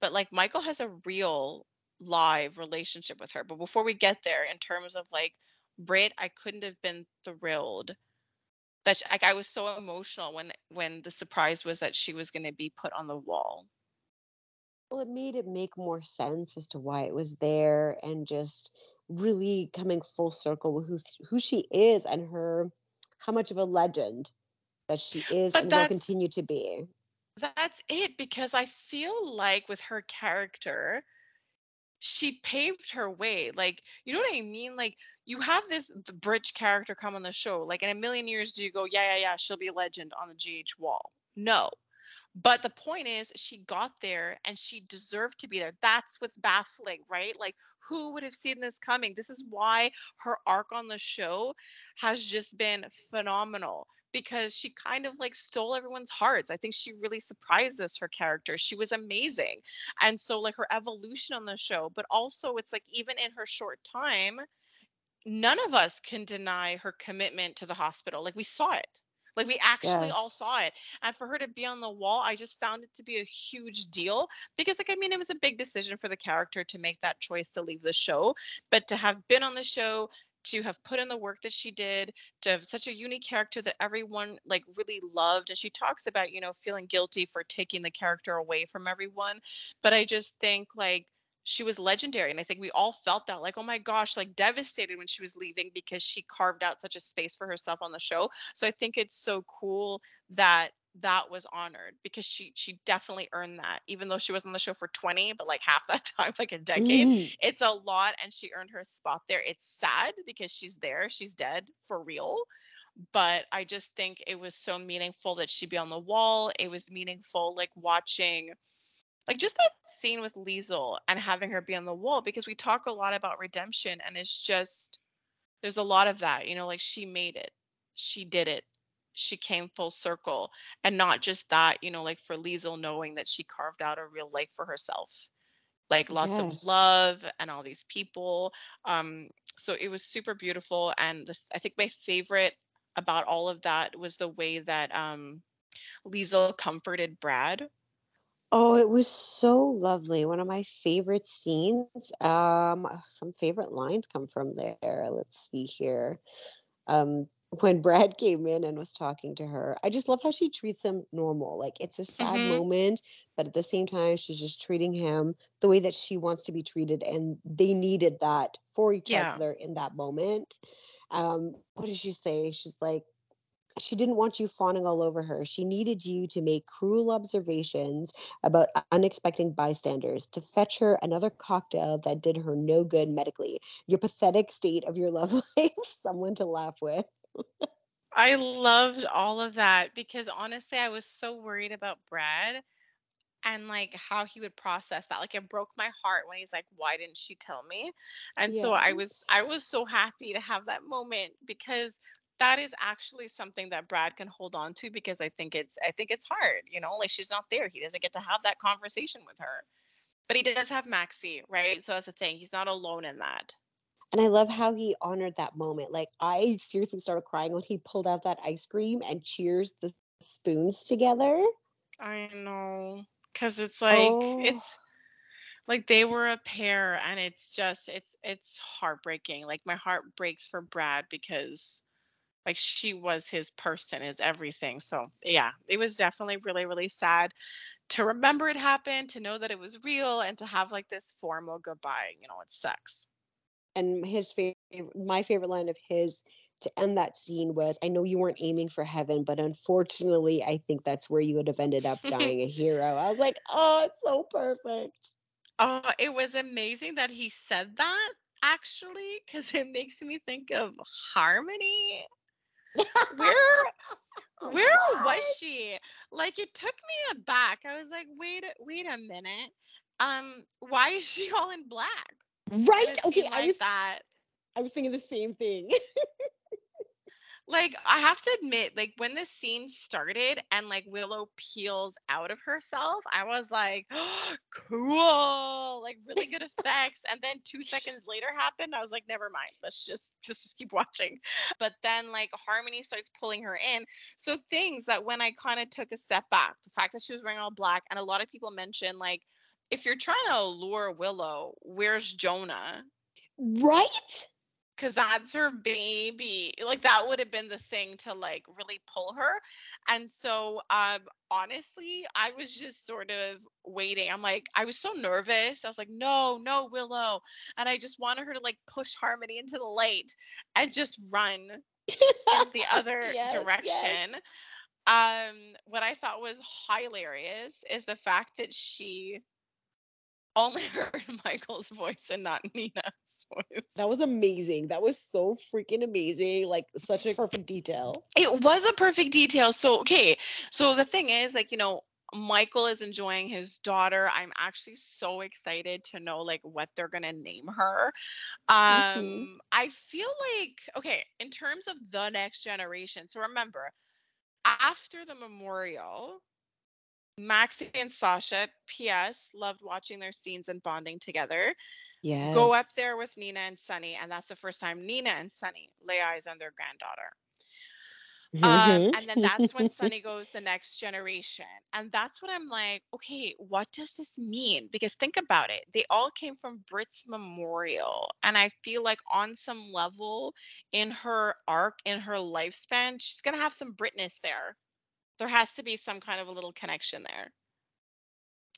but like Michael has a real live relationship with her. But before we get there, in terms of like Britt, I couldn't have been thrilled that she, like, I was so emotional when the surprise was that she was going to be put on the wall. Well, it made it make more sense as to why it was there, and just really coming full circle with who she is and her, how much of a legend that she is but and will continue to be. That's it, because I feel like with her character, she paved her way. Like, you know what I mean? Like, you have this the bridge character come on the show. Like, in a million years, do you go, yeah, she'll be a legend on the GH wall? No. But the point is, she got there and she deserved to be there. That's what's baffling, right? Like, who would have seen this coming? This is why her arc on the show has just been phenomenal, because she kind of like stole everyone's hearts. I think she really surprised us, her character. She was amazing. And so like her evolution on the show, but also it's like even in her short time, none of us can deny her commitment to the hospital. Like we saw it. Like, we actually all saw it. And for her to be on the wall, I just found it to be a huge deal. Because, like, I mean, it was a big decision for the character to make that choice to leave the show. But to have been on the show, to have put in the work that she did, to have such a unique character that everyone, like, really loved. And she talks about, you know, feeling guilty for taking the character away from everyone. But I just think, like, she was legendary. And I think we all felt that, like, oh my gosh, like devastated when she was leaving, because she carved out such a space for herself on the show. So I think it's so cool that that was honored, because she definitely earned that, even though she was on the show for 20, but like half that time, like a decade, it's a lot. And she earned her spot there. It's sad because she's there, she's dead for real. But I just think it was so meaningful that she'd be on the wall. It was meaningful, like watching, like just that scene with Liesl and having her be on the wall, because we talk a lot about redemption, and it's just, there's a lot of that, you know, like she made it, she did it, she came full circle. And not just that, you know, like for Liesl, knowing that she carved out a real life for herself, like lots of love and all these people. So it was super beautiful. And I think my favorite about all of that was the way that Liesl comforted Brad. Oh, it was so lovely. One of my favorite scenes. Some favorite lines come from there. Let's see here. When Brad came in and was talking to her, I just love how she treats him normal. Like, it's a sad moment, but at the same time, she's just treating him the way that she wants to be treated. And they needed that for each other in that moment. What did she say? She's like, she didn't want you fawning all over her. She needed you to make cruel observations about unexpected bystanders, to fetch her another cocktail that did her no good medically. Your pathetic state of your love life, someone to laugh with. I loved all of that, because honestly, I was so worried about Brad and like how he would process that. Like, it broke my heart when he's like, why didn't she tell me? And so I was so happy to have that moment, because that is actually something that Brad can hold on to, because I think it's hard, you know, like she's not there. He doesn't get to have that conversation with her, but he does have Maxie, right? So that's the thing. He's not alone in that. And I love how he honored that moment. Like, I seriously started crying when he pulled out that ice cream and cheers the spoons together. I know. 'Cause it's like, it's like they were a pair, and it's just, it's heartbreaking. Like, my heart breaks for Brad, because like she was his person, his everything. So yeah, it was definitely really, really sad to remember it happened, to know that it was real, and to have like this formal goodbye. You know, it sucks. And my favorite line of his to end that scene was, I know you weren't aiming for heaven, but unfortunately, I think that's where you would have ended up dying a hero. I was like, oh, it's so perfect. Oh, it was amazing that he said that, actually, because it makes me think of Harmony. Where was she? Like, it took me aback. I was like, wait a minute, why is she all in black? Right? Okay, I was thinking the same thing. Like, I have to admit, like, when the scene started and like Willow peels out of herself, I was like, oh, cool, like really good effects. And then 2 seconds later happened, I was like, never mind, let's just keep watching. But then like Harmony starts pulling her in. So things that when I kind of took a step back, the fact that she was wearing all black, and a lot of people mentioned like, if you're trying to lure Willow, where's Jonah? Right? Because that's her baby. Like, that would have been the thing to, like, really pull her. And so, honestly, I was just sort of waiting. I'm like, I was so nervous. I was like, no, Willow. And I just wanted her to, like, push Harmony into the light and just run in the other direction. Yes. What I thought was hilarious is the fact that she only heard Michael's voice and not Nina's voice. That was amazing. That was so freaking amazing. Like, such a perfect detail. It was a perfect detail. So, okay. So the thing is, like, you know, Michael is enjoying his daughter. I'm actually so excited to know, like, what they're going to name her. I feel like, okay, in terms of the next generation. So remember, after the memorial, Maxie and Sasha, P.S., loved watching their scenes and bonding together. Yes. Go up there with Nina and Sonny, and that's the first time Nina and Sonny lay eyes on their granddaughter. And then that's when Sonny goes the next generation. And that's what I'm like, okay, what does this mean? Because think about it. They all came from Britt's memorial. And I feel like on some level in her arc, in her lifespan, she's going to have some Brittness there. There has to be some kind of a little connection there.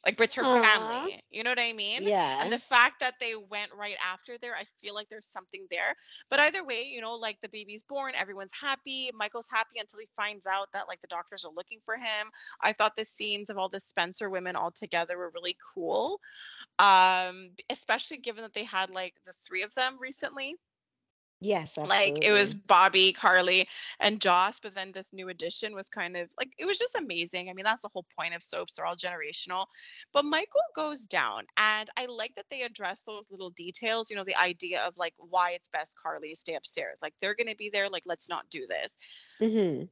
Like, Britt's her family. You know what I mean? Yeah. And the fact that they went right after there, I feel like there's something there. But either way, you know, like, the baby's born, everyone's happy, Michael's happy until he finds out that, like, the doctors are looking for him. I thought the scenes of all the Spencer women all together were really cool. Especially given that they had, like, the three of them recently. Yes, absolutely. Like, it was Bobby, Carly, and Joss, but then this new addition was kind of, like, it was just amazing. I mean, that's the whole point of soaps. They're all generational. But Michael goes down, and I like that they address those little details, you know, the idea of, like, why it's best Carly stay upstairs. Like, they're going to be there. Like, let's not do this. Mm-hmm.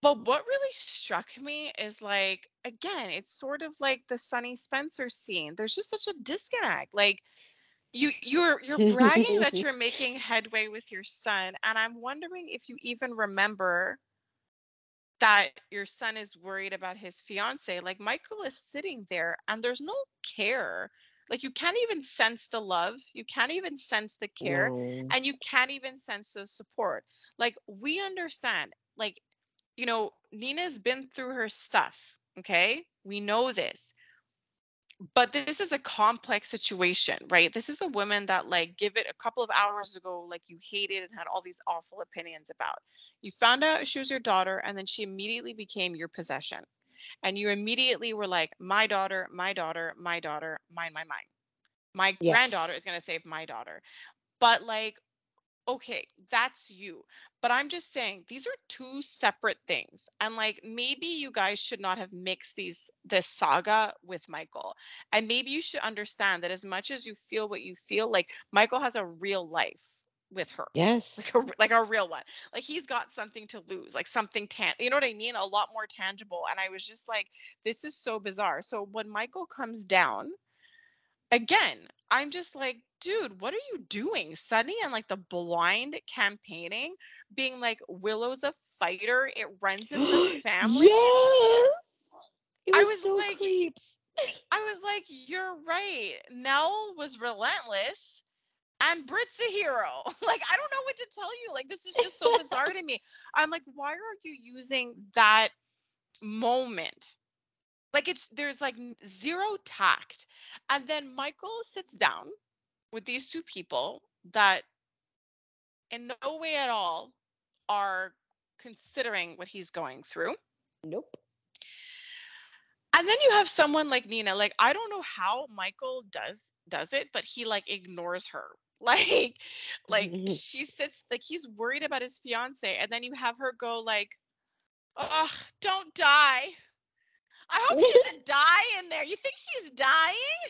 But what really struck me is, like, again, it's sort of like the Sonny Spencer scene. There's just such a disconnect. Like, You're bragging that you're making headway with your son, and I'm wondering if you even remember that your son is worried about his fiance. Like, Michael is sitting there, and there's no care. Like, you can't even sense the love, you can't even sense the care, and you can't even sense the support. Like, we understand, like, you know, Nina's been through her stuff. Okay, we know this. But this is a complex situation, right? This is a woman that, like, give it a couple of hours ago, like, you hated and had all these awful opinions about. You found out she was your daughter, and then she immediately became your possession. And you immediately were like, my daughter, my daughter, my daughter, mine, mine, mine. My granddaughter is going to save my daughter. But, like, okay, that's you. But I'm just saying, these are two separate things. And, like, maybe you guys should not have mixed this saga with Michael. And maybe you should understand that as much as you feel what you feel, like, Michael has a real life with her. Yes. Like a real one. Like, he's got something to lose, like, something you know what I mean? A lot more tangible. And I was just like, this is so bizarre. So when Michael comes down, again, I'm just like, dude, what are you doing? Sonny and, like, the blind campaigning, being like, Willow's a fighter. It runs in the family. Yes! I was so like, creeps. I was like, you're right. Nell was relentless. And Britt's a hero. Like, I don't know what to tell you. Like, this is just so bizarre to me. I'm like, why are you using that moment? Like, there's, like, zero tact. And then Michael sits down with these two people that in no way at all are considering what he's going through. Nope. And then you have someone like Nina. Like, I don't know how Michael does it, but he, like, ignores her. Like she sits, like, he's worried about his fiance. And then you have her go, like, oh, don't die. I hope she doesn't die in there. You think she's dying?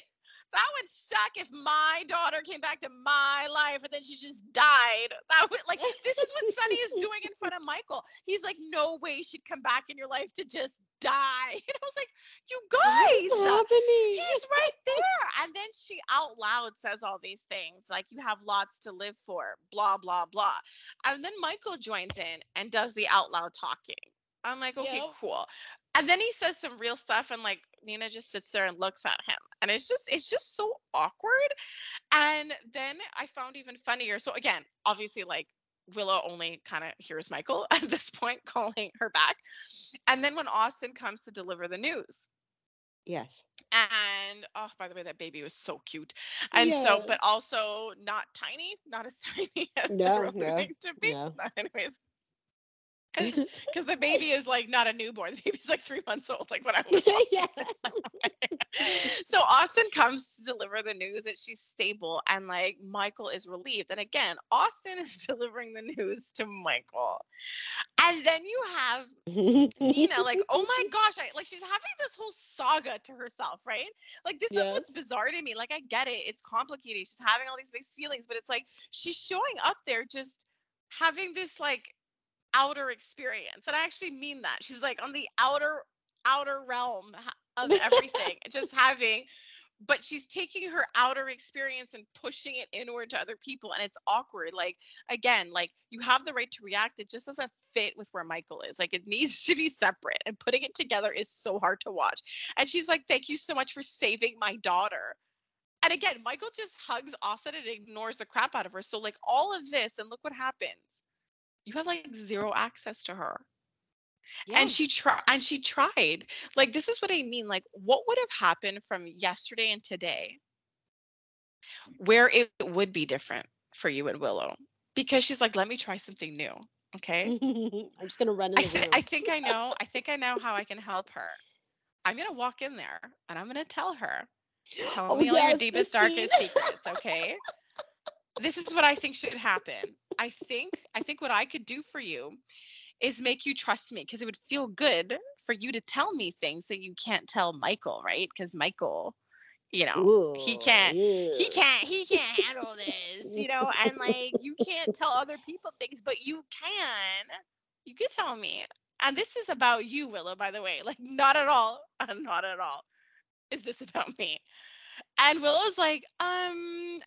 That would suck if my daughter came back to my life and then she just died. That would, like, this is what Sonny is doing in front of Michael. He's like, no way she'd come back in your life to just die. And I was like, you guys, what's happening? He's right there. And then she out loud says all these things, like, you have lots to live for, blah, blah, blah. And then Michael joins in and does the out loud talking. I'm like, okay, cool. And then he says some real stuff, and like Nina just sits there and looks at him, and it's just so awkward. And then I found even funnier. So again, obviously, like, Willow only kind of hears Michael at this point calling her back. And then when Austin comes to deliver the news. Yes. And, oh, by the way, that baby was so cute. And so, but also not tiny, not as tiny as they're hoping to be. No. Anyways, because the baby is like not a newborn. The baby's like 3 months old, like when I was watching this. So Austin comes to deliver the news that she's stable, and like Michael is relieved. And again, Austin is delivering the news to Michael. And then you have Nina like, oh my gosh, like she's having this whole saga to herself, right? Like this is what's bizarre to me. Like I get it. It's complicated. She's having all these mixed feelings, but it's like she's showing up there just having this like outer experience, and I actually mean that. She's like on the outer realm of everything, just having, but she's taking her outer experience and pushing it inward to other people, and it's awkward. Like again, like you have the right to react, it just doesn't fit with where Michael is. Like it needs to be separate, and putting it together is so hard to watch. And she's like, thank you so much for saving my daughter. And again, Michael just hugs Austin and ignores the crap out of her. So like all of this, and look what happens. You have like zero access to her. Yeah. And she tried. Like, this is what I mean. Like, what would have happened from yesterday and today where it would be different for you and Willow? Because she's like, let me try something new. Okay. I'm just going to run in the room. I think I know how I can help her. I'm going to walk in there and I'm going to tell her. Tell me all your deepest, darkest secrets. Okay. This is what I think should happen. I think what I could do for you is make you trust me, because it would feel good for you to tell me things that you can't tell Michael, right? Because Michael, you know, ooh, he can't handle this, you know, and like you can't tell other people things, but you can tell me. And this is about you, Willow, by the way. Like, not at all is this about me. And Willow's like, I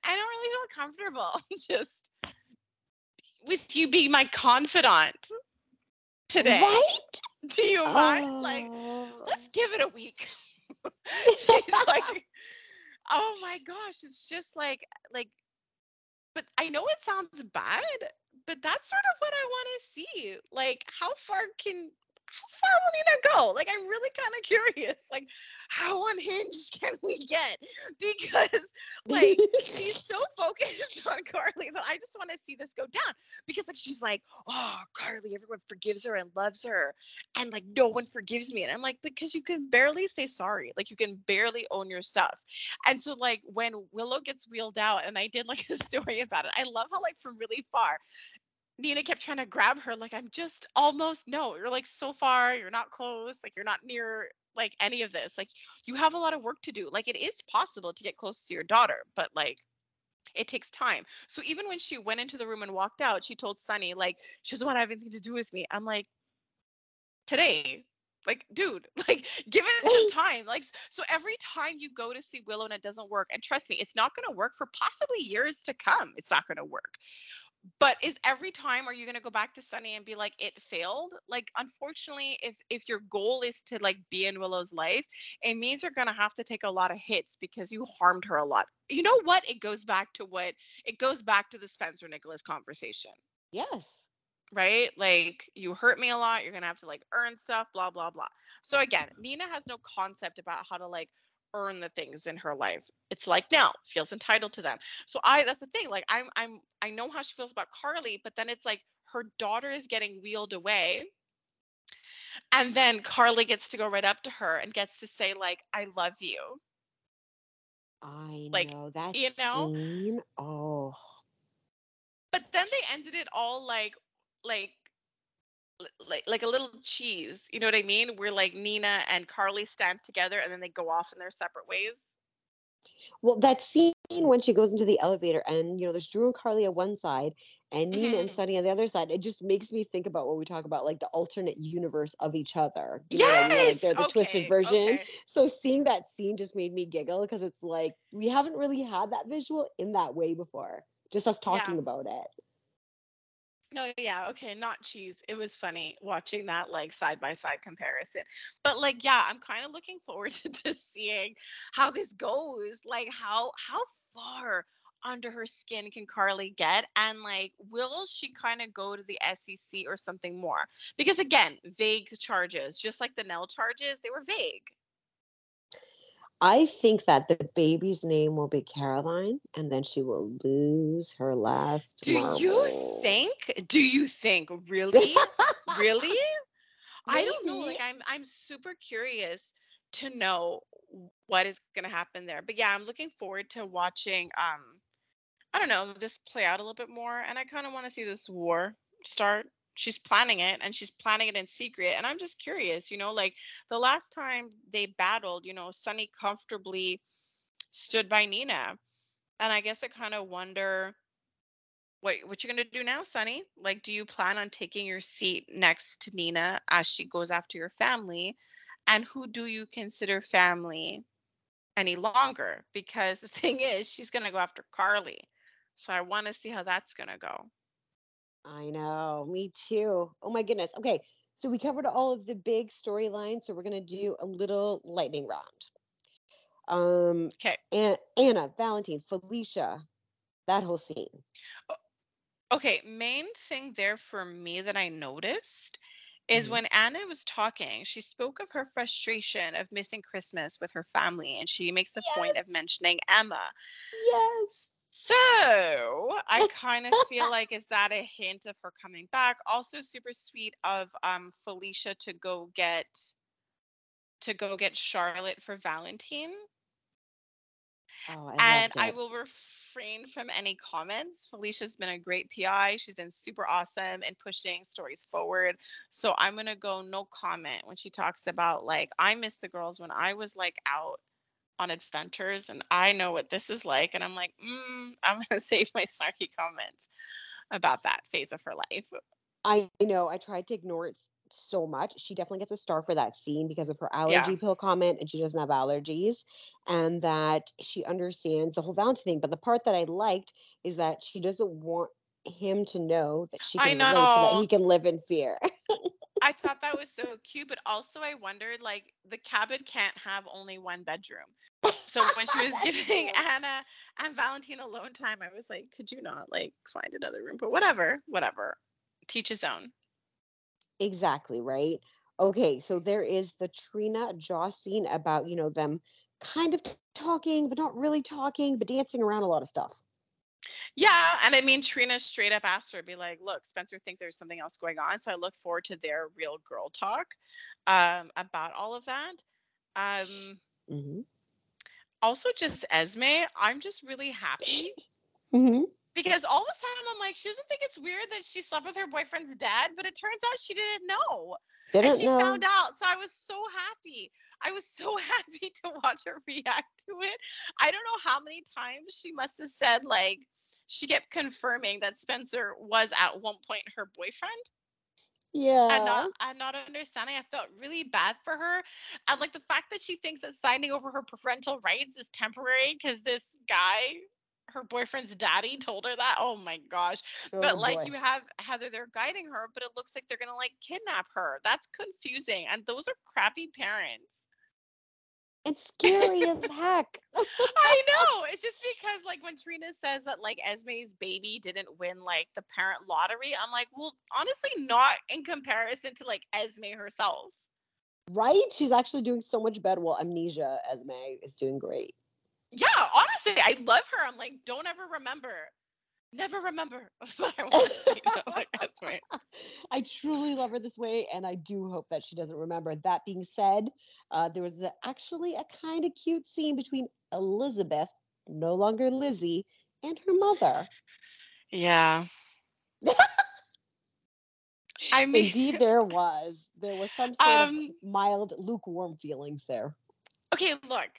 don't really feel comfortable just with you being my confidant today. Right? Do you mind? Like, let's give it a week. So it's like, oh my gosh, it's just like, but I know it sounds bad, but that's sort of what I want to see. Like, how far will Nina go? Like, I'm really kind of curious. Like, how unhinged can we get? Because, like, she's so focused on Carly that I just want to see this go down. Because, like, she's like, oh, Carly, everyone forgives her and loves her. And, like, no one forgives me. And I'm like, because you can barely say sorry. Like, you can barely own your stuff. And so, like, when Willow gets wheeled out, and I did, like, a story about it. I love how, like, from really far, Nina kept trying to grab her, like, I'm just almost, no, you're like so far, you're not close, like you're not near, like any of this, like you have a lot of work to do. Like, it is possible to get close to your daughter, but like it takes time. So even when she went into the room and walked out, she told Sonny, like, she doesn't want to have anything to do with me. I'm like, today, like, dude, like, give it some time. Like, so every time you go to see Willow and it doesn't work, and trust me, it's not going to work for possibly years to come. It's not going to work. But is every time, are you going to go back to Sonny and be like, it failed? Like, unfortunately, if your goal is to like be in Willow's life, it means you're going to have to take a lot of hits because you harmed her a lot. You know what? It goes back to the Spencer Nicholas conversation. Yes. Right? Like, you hurt me a lot. You're going to have to like earn stuff, blah, blah, blah. So again, Nina has no concept about how to like earn the things in her life. It's like, now feels entitled to them. So that's the thing. Like, I know how she feels about Carly, but then it's like her daughter is getting wheeled away. And then Carly gets to go right up to her and gets to say, like, I love you. I like, know that, you know, scene. Oh. But then they ended it all like a little cheese, you know what I mean? Where like Nina and Carly stand together and then they go off in their separate ways. Well, that scene when she goes into the elevator and, you know, there's Drew and Carly on one side and Nina and Sonny on the other side. It just makes me think about what we talk about, like the alternate universe of each other. Yes! You know, like they're the twisted version. Okay. So seeing that scene just made me giggle because it's like, we haven't really had that visual in that way before. Just us talking about it. No, yeah, okay, not cheese. It was funny watching that, like, side-by-side comparison. But, like, yeah, I'm kind of looking forward to just seeing how this goes. Like, how far under her skin can Carly get? And, like, will she kind of go to the SEC or something more? Because, again, vague charges. Just like the Nell charges, they were vague. I think that the baby's name will be Caroline, and then she will lose her last marble. Do you think? Really? Really? I don't know. Like, I'm super curious to know what is going to happen there. But yeah, I'm looking forward to watching, I don't know, this play out a little bit more. And I kind of want to see this war start. She's planning it, and she's planning it in secret. And I'm just curious, you know, like the last time they battled, you know, Sonny comfortably stood by Nina. And I guess I kind of wonder what you're going to do now, Sonny. Like, do you plan on taking your seat next to Nina as she goes after your family? And who do you consider family any longer? Because the thing is, she's going to go after Carly. So I want to see how that's going to go. I know, me too. Oh my goodness. Okay, so we covered all of the big storylines, so we're going to do a little lightning round. Okay. Anna, Valentine, Felicia, that whole scene. Okay, main thing there for me that I noticed is when Anna was talking, she spoke of her frustration of missing Christmas with her family, and she makes the point of mentioning Emma. Yes. So I kind of feel like, is that a hint of her coming back? Also super sweet of Felicia to go get Charlotte for Valentine. Oh, I will refrain from any comments. Felicia's been a great PI. She's been super awesome in pushing stories forward. So I'm going to go no comment when she talks about, like, I miss the girls when I was, like, out on adventures, and I know what this is like, and I'm like, I'm gonna save my snarky comments about that phase of her life. I know, I tried to ignore it so much. She definitely gets a star for that scene because of her allergy pill comment, and she doesn't have allergies, and that she understands the whole Valentine thing. But the part that I liked is that she doesn't want him to know that she can relate, so that he can live in fear. I thought that was so cute, but also I wondered, like, the cabin can't have only one bedroom. So when she was giving Anna and Valentine alone time, I was like, could you not, like, find another room? But whatever. Teach his own. Exactly, right? Okay, so there is the Trina Joss scene about, you know, them kind of talking, but not really talking, but dancing around a lot of stuff. Yeah, and I mean, Trina straight up asked her, be like, look, Spencer think there's something else going on, so I look forward to their real girl talk about all of that. Also, just Esme, I'm just really happy. Because all the time, I'm like, she doesn't think it's weird that she slept with her boyfriend's dad, but it turns out she didn't know. And she found out. So I was so happy. I was so happy to watch her react to it. I don't know how many times she must have said, like, she kept confirming that Spencer was at one point her boyfriend. Yeah. I'm not understanding. I felt really bad for her. And, like, the fact that she thinks that signing over her parental rights is temporary because this guy, her boyfriend's daddy, told her that. Oh my gosh. Oh, but like boy. You have Heather, they're guiding her, but it looks like they're going to, like, kidnap her. That's confusing. And those are crappy parents. It's scary as heck. I know. It's just because, like, when Trina says that, like, Esme's baby didn't win, like, the parent lottery, I'm like, well, honestly, not in comparison to, like, Esme herself. Right? She's actually doing so much better. Well, Amnesia Esme is doing great. Yeah, honestly, I love her. I'm like, don't ever remember. Never remember. But I want to say that. That's right. I truly love her this way, and I do hope that she doesn't remember. That being said, there was actually a kind of cute scene between Elizabeth, no longer Lizzie, and her mother. Yeah. I mean, indeed, there was some sort of mild, lukewarm feelings there. Okay, look.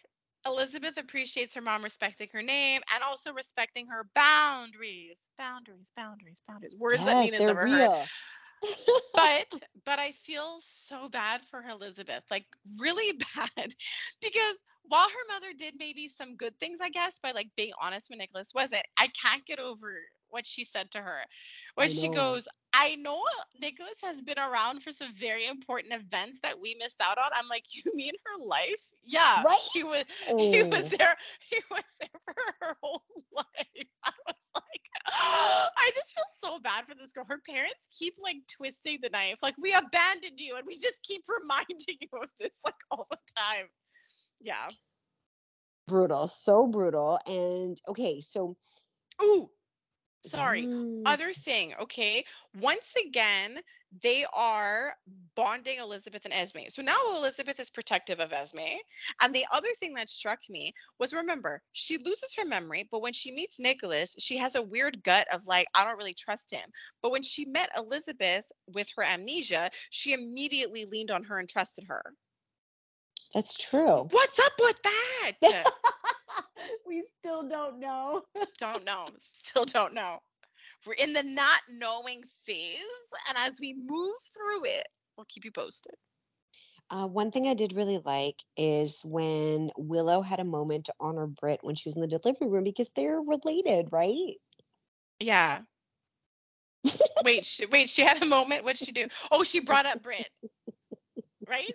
Elizabeth appreciates her mom respecting her name and also respecting her boundaries. Words that Nina's never heard. But I feel so bad for Elizabeth, like really bad, because while her mother did maybe some good things, I guess, by like being honest when Nicholas wasn't, I can't get over what she said to her when she goes, I know Nicholas has been around for some very important events that we missed out on. I'm like, you mean her life? Yeah, right? He was there for her whole life. I was like, oh, I just feel so bad for this girl. Her parents keep like twisting the knife, like, we abandoned you, and we just keep reminding you of this like all the time. Yeah, brutal, so brutal. And okay, so ooh. Sorry. Other thing, okay? Once again, they are bonding Elizabeth and Esme. So now Elizabeth is protective of Esme. And the other thing that struck me was, remember, she loses her memory, but when she meets Nicholas, she has a weird gut of like, I don't really trust him. But when she met Elizabeth with her amnesia, she immediately leaned on her and trusted her. That's true. What's up with that? We still don't know. Still don't know. We're in the not knowing phase. And as we move through it, we'll keep you posted. One thing I did really like is when Willow had a moment to honor Britt when she was in the delivery room, because they're related, right? Yeah. Wait, she had a moment. What'd she do? Oh, she brought up Britt. Right?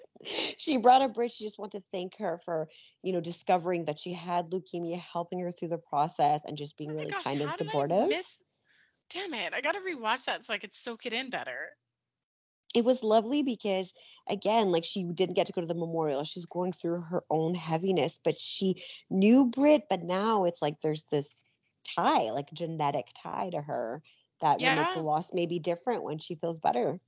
She brought up Britt. She just wanted to thank her for, you know, discovering that she had leukemia, helping her through the process, and just being really kind and supportive. Damn it. I got to rewatch that so I could soak it in better. It was lovely because, again, like, she didn't get to go to the memorial. She's going through her own heaviness, but she knew Britt. But now it's like there's this tie, like genetic tie to her that will make the loss maybe different when she feels better.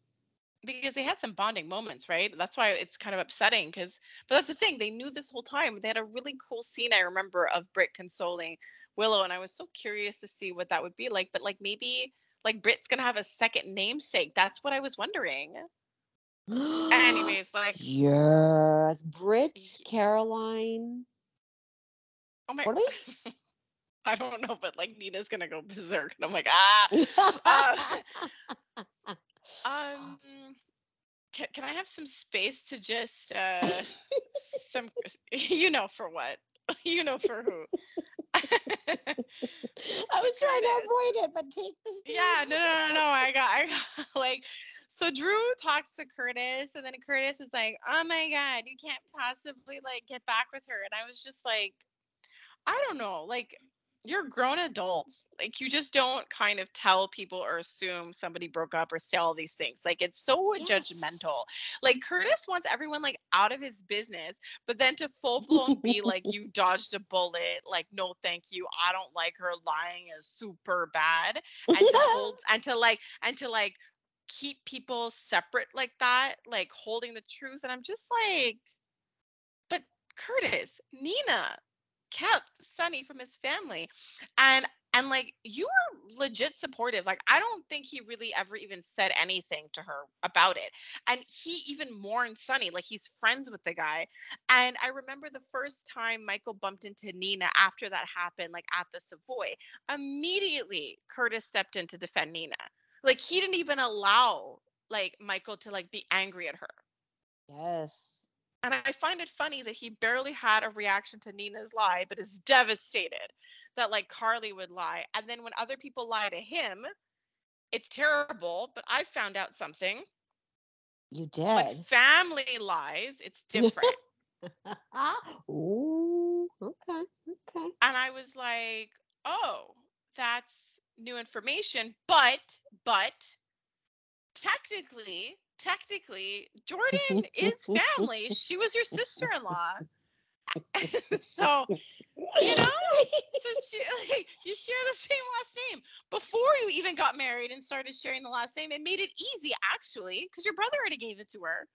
Because they had some bonding moments, right? That's why it's kind of upsetting but that's the thing. They knew this whole time. They had a really cool scene, I remember, of Britt consoling Willow. And I was so curious to see what that would be like. But, like, maybe, like, Britt's going to have a second namesake. That's what I was wondering. Anyways, like. Yes. Britt, Caroline. Oh, my. I don't know, but, like, Nina's going to go berserk. And I'm like, Can I have some space to just for what? For who? I was trying to avoid it, but take the stage. Yeah, no. I got like, so Drew talks to Curtis, and then Curtis is like, oh my God, you can't possibly like get back with her. And I was just like, I don't know, like, you're grown adults. Like, you just don't kind of tell people or assume somebody broke up or say all these things. Like, it's so judgmental. Like, Curtis wants everyone like out of his business, but then to full blown be like, you dodged a bullet. Like, no, thank you. I don't like her. Lying is super bad. And to like keep people separate like that, like holding the truth. And I'm just like, but Curtis, Nina kept Sonny from his family, and like, you were legit supportive. Like, I don't think he really ever even said anything to her about it, and he even mourned Sonny, like he's friends with the guy. And I remember the first time Michael bumped into Nina after that happened, like at the Savoy, immediately Curtis stepped in to defend Nina. Like, he didn't even allow like Michael to like be angry at her. Yes. And I find it funny that he barely had a reaction to Nina's lie, but is devastated that, like, Carly would lie. And then when other people lie to him, it's terrible, but I found out something. You did. When family lies, it's different. Ooh, okay. And I was like, oh, that's new information. But, technically, Jordan is family. She was your sister-in-law. So, you know, so she, like, you share the same last name. Before you even got married and started sharing the last name, it made it easy, actually, because your brother already gave it to her.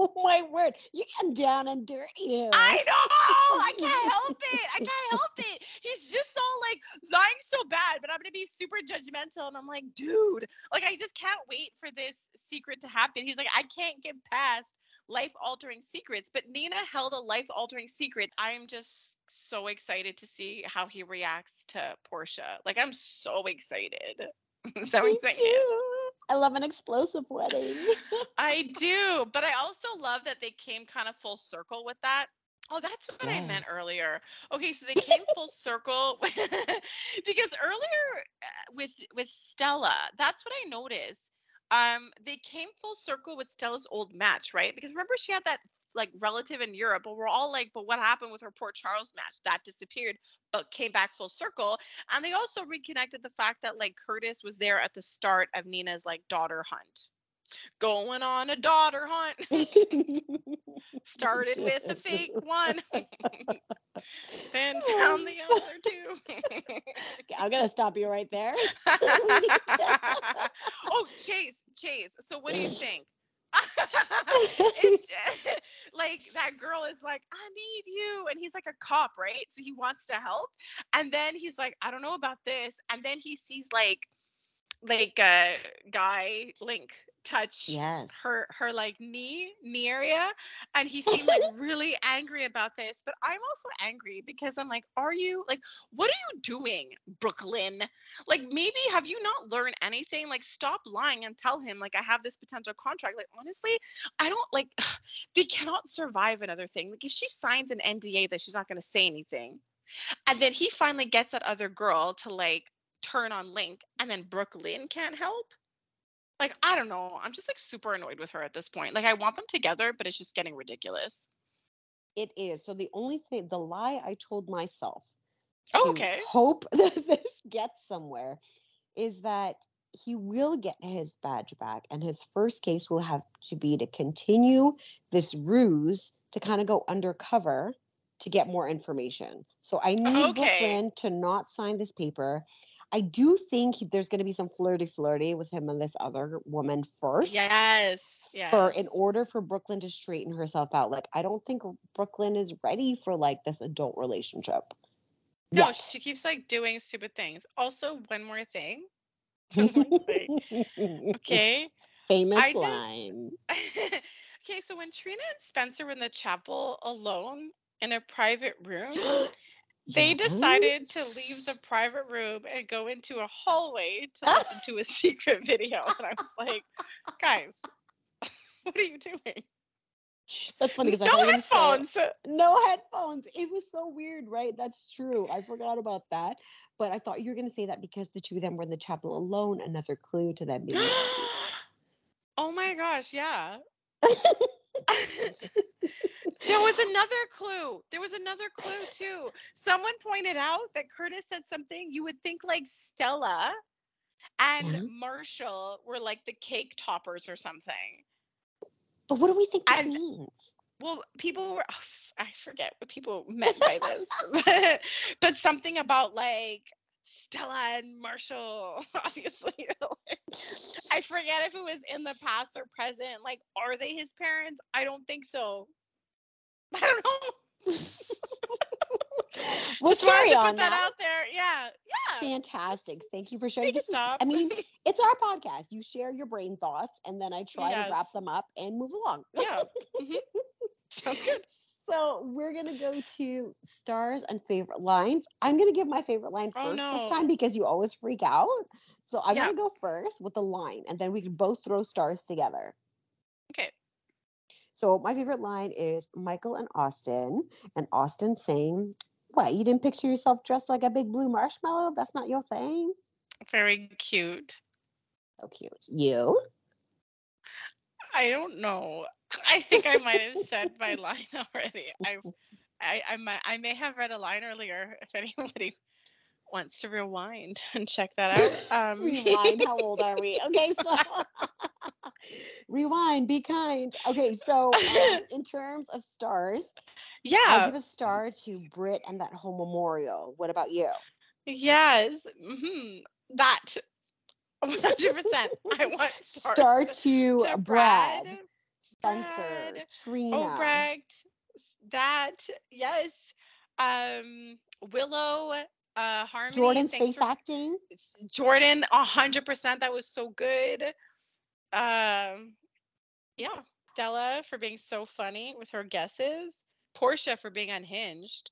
Oh, my word. You're getting down and dirty. I know. I can't help it. He's just so, like, lying so bad, but I'm going to be super judgmental. And I'm like, dude, like, I just can't wait for this secret to happen. He's like, I can't get past life-altering secrets. But Nina held a life-altering secret. I'm just so excited to see how he reacts to Portia. Like, I'm so excited. So excited. I love an explosive wedding. I do. But I also love that they came kind of full circle with that. Oh, that's what I meant earlier. Okay, so they came full circle because earlier with Stella, that's what I noticed. They came full circle with Stella's old match, right? Because remember she had that like relative in Europe, but we're all like, but what happened with her Port Charles match? That disappeared, but came back full circle. And they also reconnected the fact that like Curtis was there at the start of Nina's like daughter hunt. Going on a daughter hunt. Started with a fake one. Then found the other two. Okay, I'm going to stop you right there. Oh, Chase. So what do you think? It's just, like that girl is like, I need you. And he's like a cop, right? So he wants to help. And then he's like, I don't know about this. And then he sees like guy Link touch her like knee area, and he seemed like really angry about this. But I'm also angry because I'm like, are you like, what are you doing, Brooklyn? Like, maybe have you not learned anything? Like, stop lying and tell him like I have this potential contract. Like, honestly, I don't like. They cannot survive another thing. Like, if she signs an NDA that she's not going to say anything, and then he finally gets that other girl to like turn on Link, and then Brooklyn can't help. Like, I don't know. I'm just like super annoyed with her at this point. Like, I want them together, but it's just getting ridiculous. It is. So the only thing, the lie I told myself to hope that this gets somewhere is that he will get his badge back, and his first case will have to be to continue this ruse to kind of go undercover to get more information. So I need Brooklyn to not sign this paper. I do think there's going to be some flirty with him and this other woman first. Yes. In order for Brooklyn to straighten herself out. Like, I don't think Brooklyn is ready for, like, this adult relationship. No, yet. She keeps, like, doing stupid things. Also, one more thing. Okay. Famous line. Okay, so when Trina and Spencer were in the chapel alone in a private room... They decided to leave the private room and go into a hallway to listen to a secret video. And I was like, guys, what are you doing? That's funny because no headphones. No headphones. It was so weird, right? That's true. I forgot about that. But I thought you were going to say that because the two of them were in the chapel alone, another clue to them being oh my gosh, yeah. There was another clue too. Someone pointed out that Curtis said something. You would think like Stella and Marshall were like the cake toppers or something. But what do we think that means? Well, people were I forget what people meant by this. but something about like Stella and Marshall, obviously. I forget if it was in the past or present. Like, are they his parents? I don't think so. I don't know. We'll just carry on. Put that out there. Yeah. Fantastic. Thank you for sharing. I mean, it's our podcast. You share your brain thoughts, and then I try to wrap them up and move along. Yeah. Mm-hmm. Sounds good. So we're going to go to stars and favorite lines. I'm going to give my favorite line first this time because you always freak out. So I'm going to go first with the line, and then we can both throw stars together. Okay. So my favorite line is Michael and Austin saying, what, you didn't picture yourself dressed like a big blue marshmallow? That's not your thing? Very cute. So cute. You? I don't know. I think I might have said my line already. I may have read a line earlier if anybody wants to rewind and check that out. Rewind, how old are we? Okay, so rewind, be kind. Okay, so in terms of stars, I'll give a star to Britt and that whole memorial. What about you? Yes, that 100%. I want star to Brad. Spencer, Trina. That, yes. Willow, Harmony. Jordan's face acting. Jordan, 100%. That was so good. Yeah. Stella for being so funny with her guesses. Portia for being unhinged.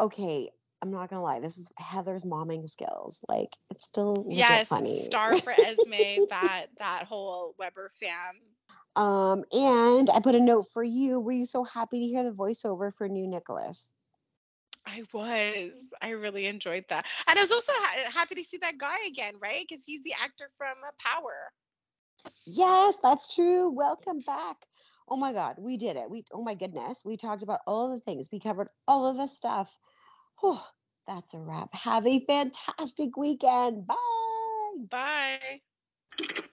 Okay. I'm not gonna lie, this is Heather's momming skills. Like, it's still funny. Star for Esme. that whole Weber fam. And I put a note for you. Were you so happy to hear the voiceover for new Nicholas? I was. I really enjoyed that, and I was also happy to see that guy again, right? Because he's the actor from Power. Yes, that's true. Welcome back. Oh my God, we did it. Oh my goodness, we talked about all the things. We covered all of the stuff. Oh, that's a wrap. Have a fantastic weekend. Bye. Bye.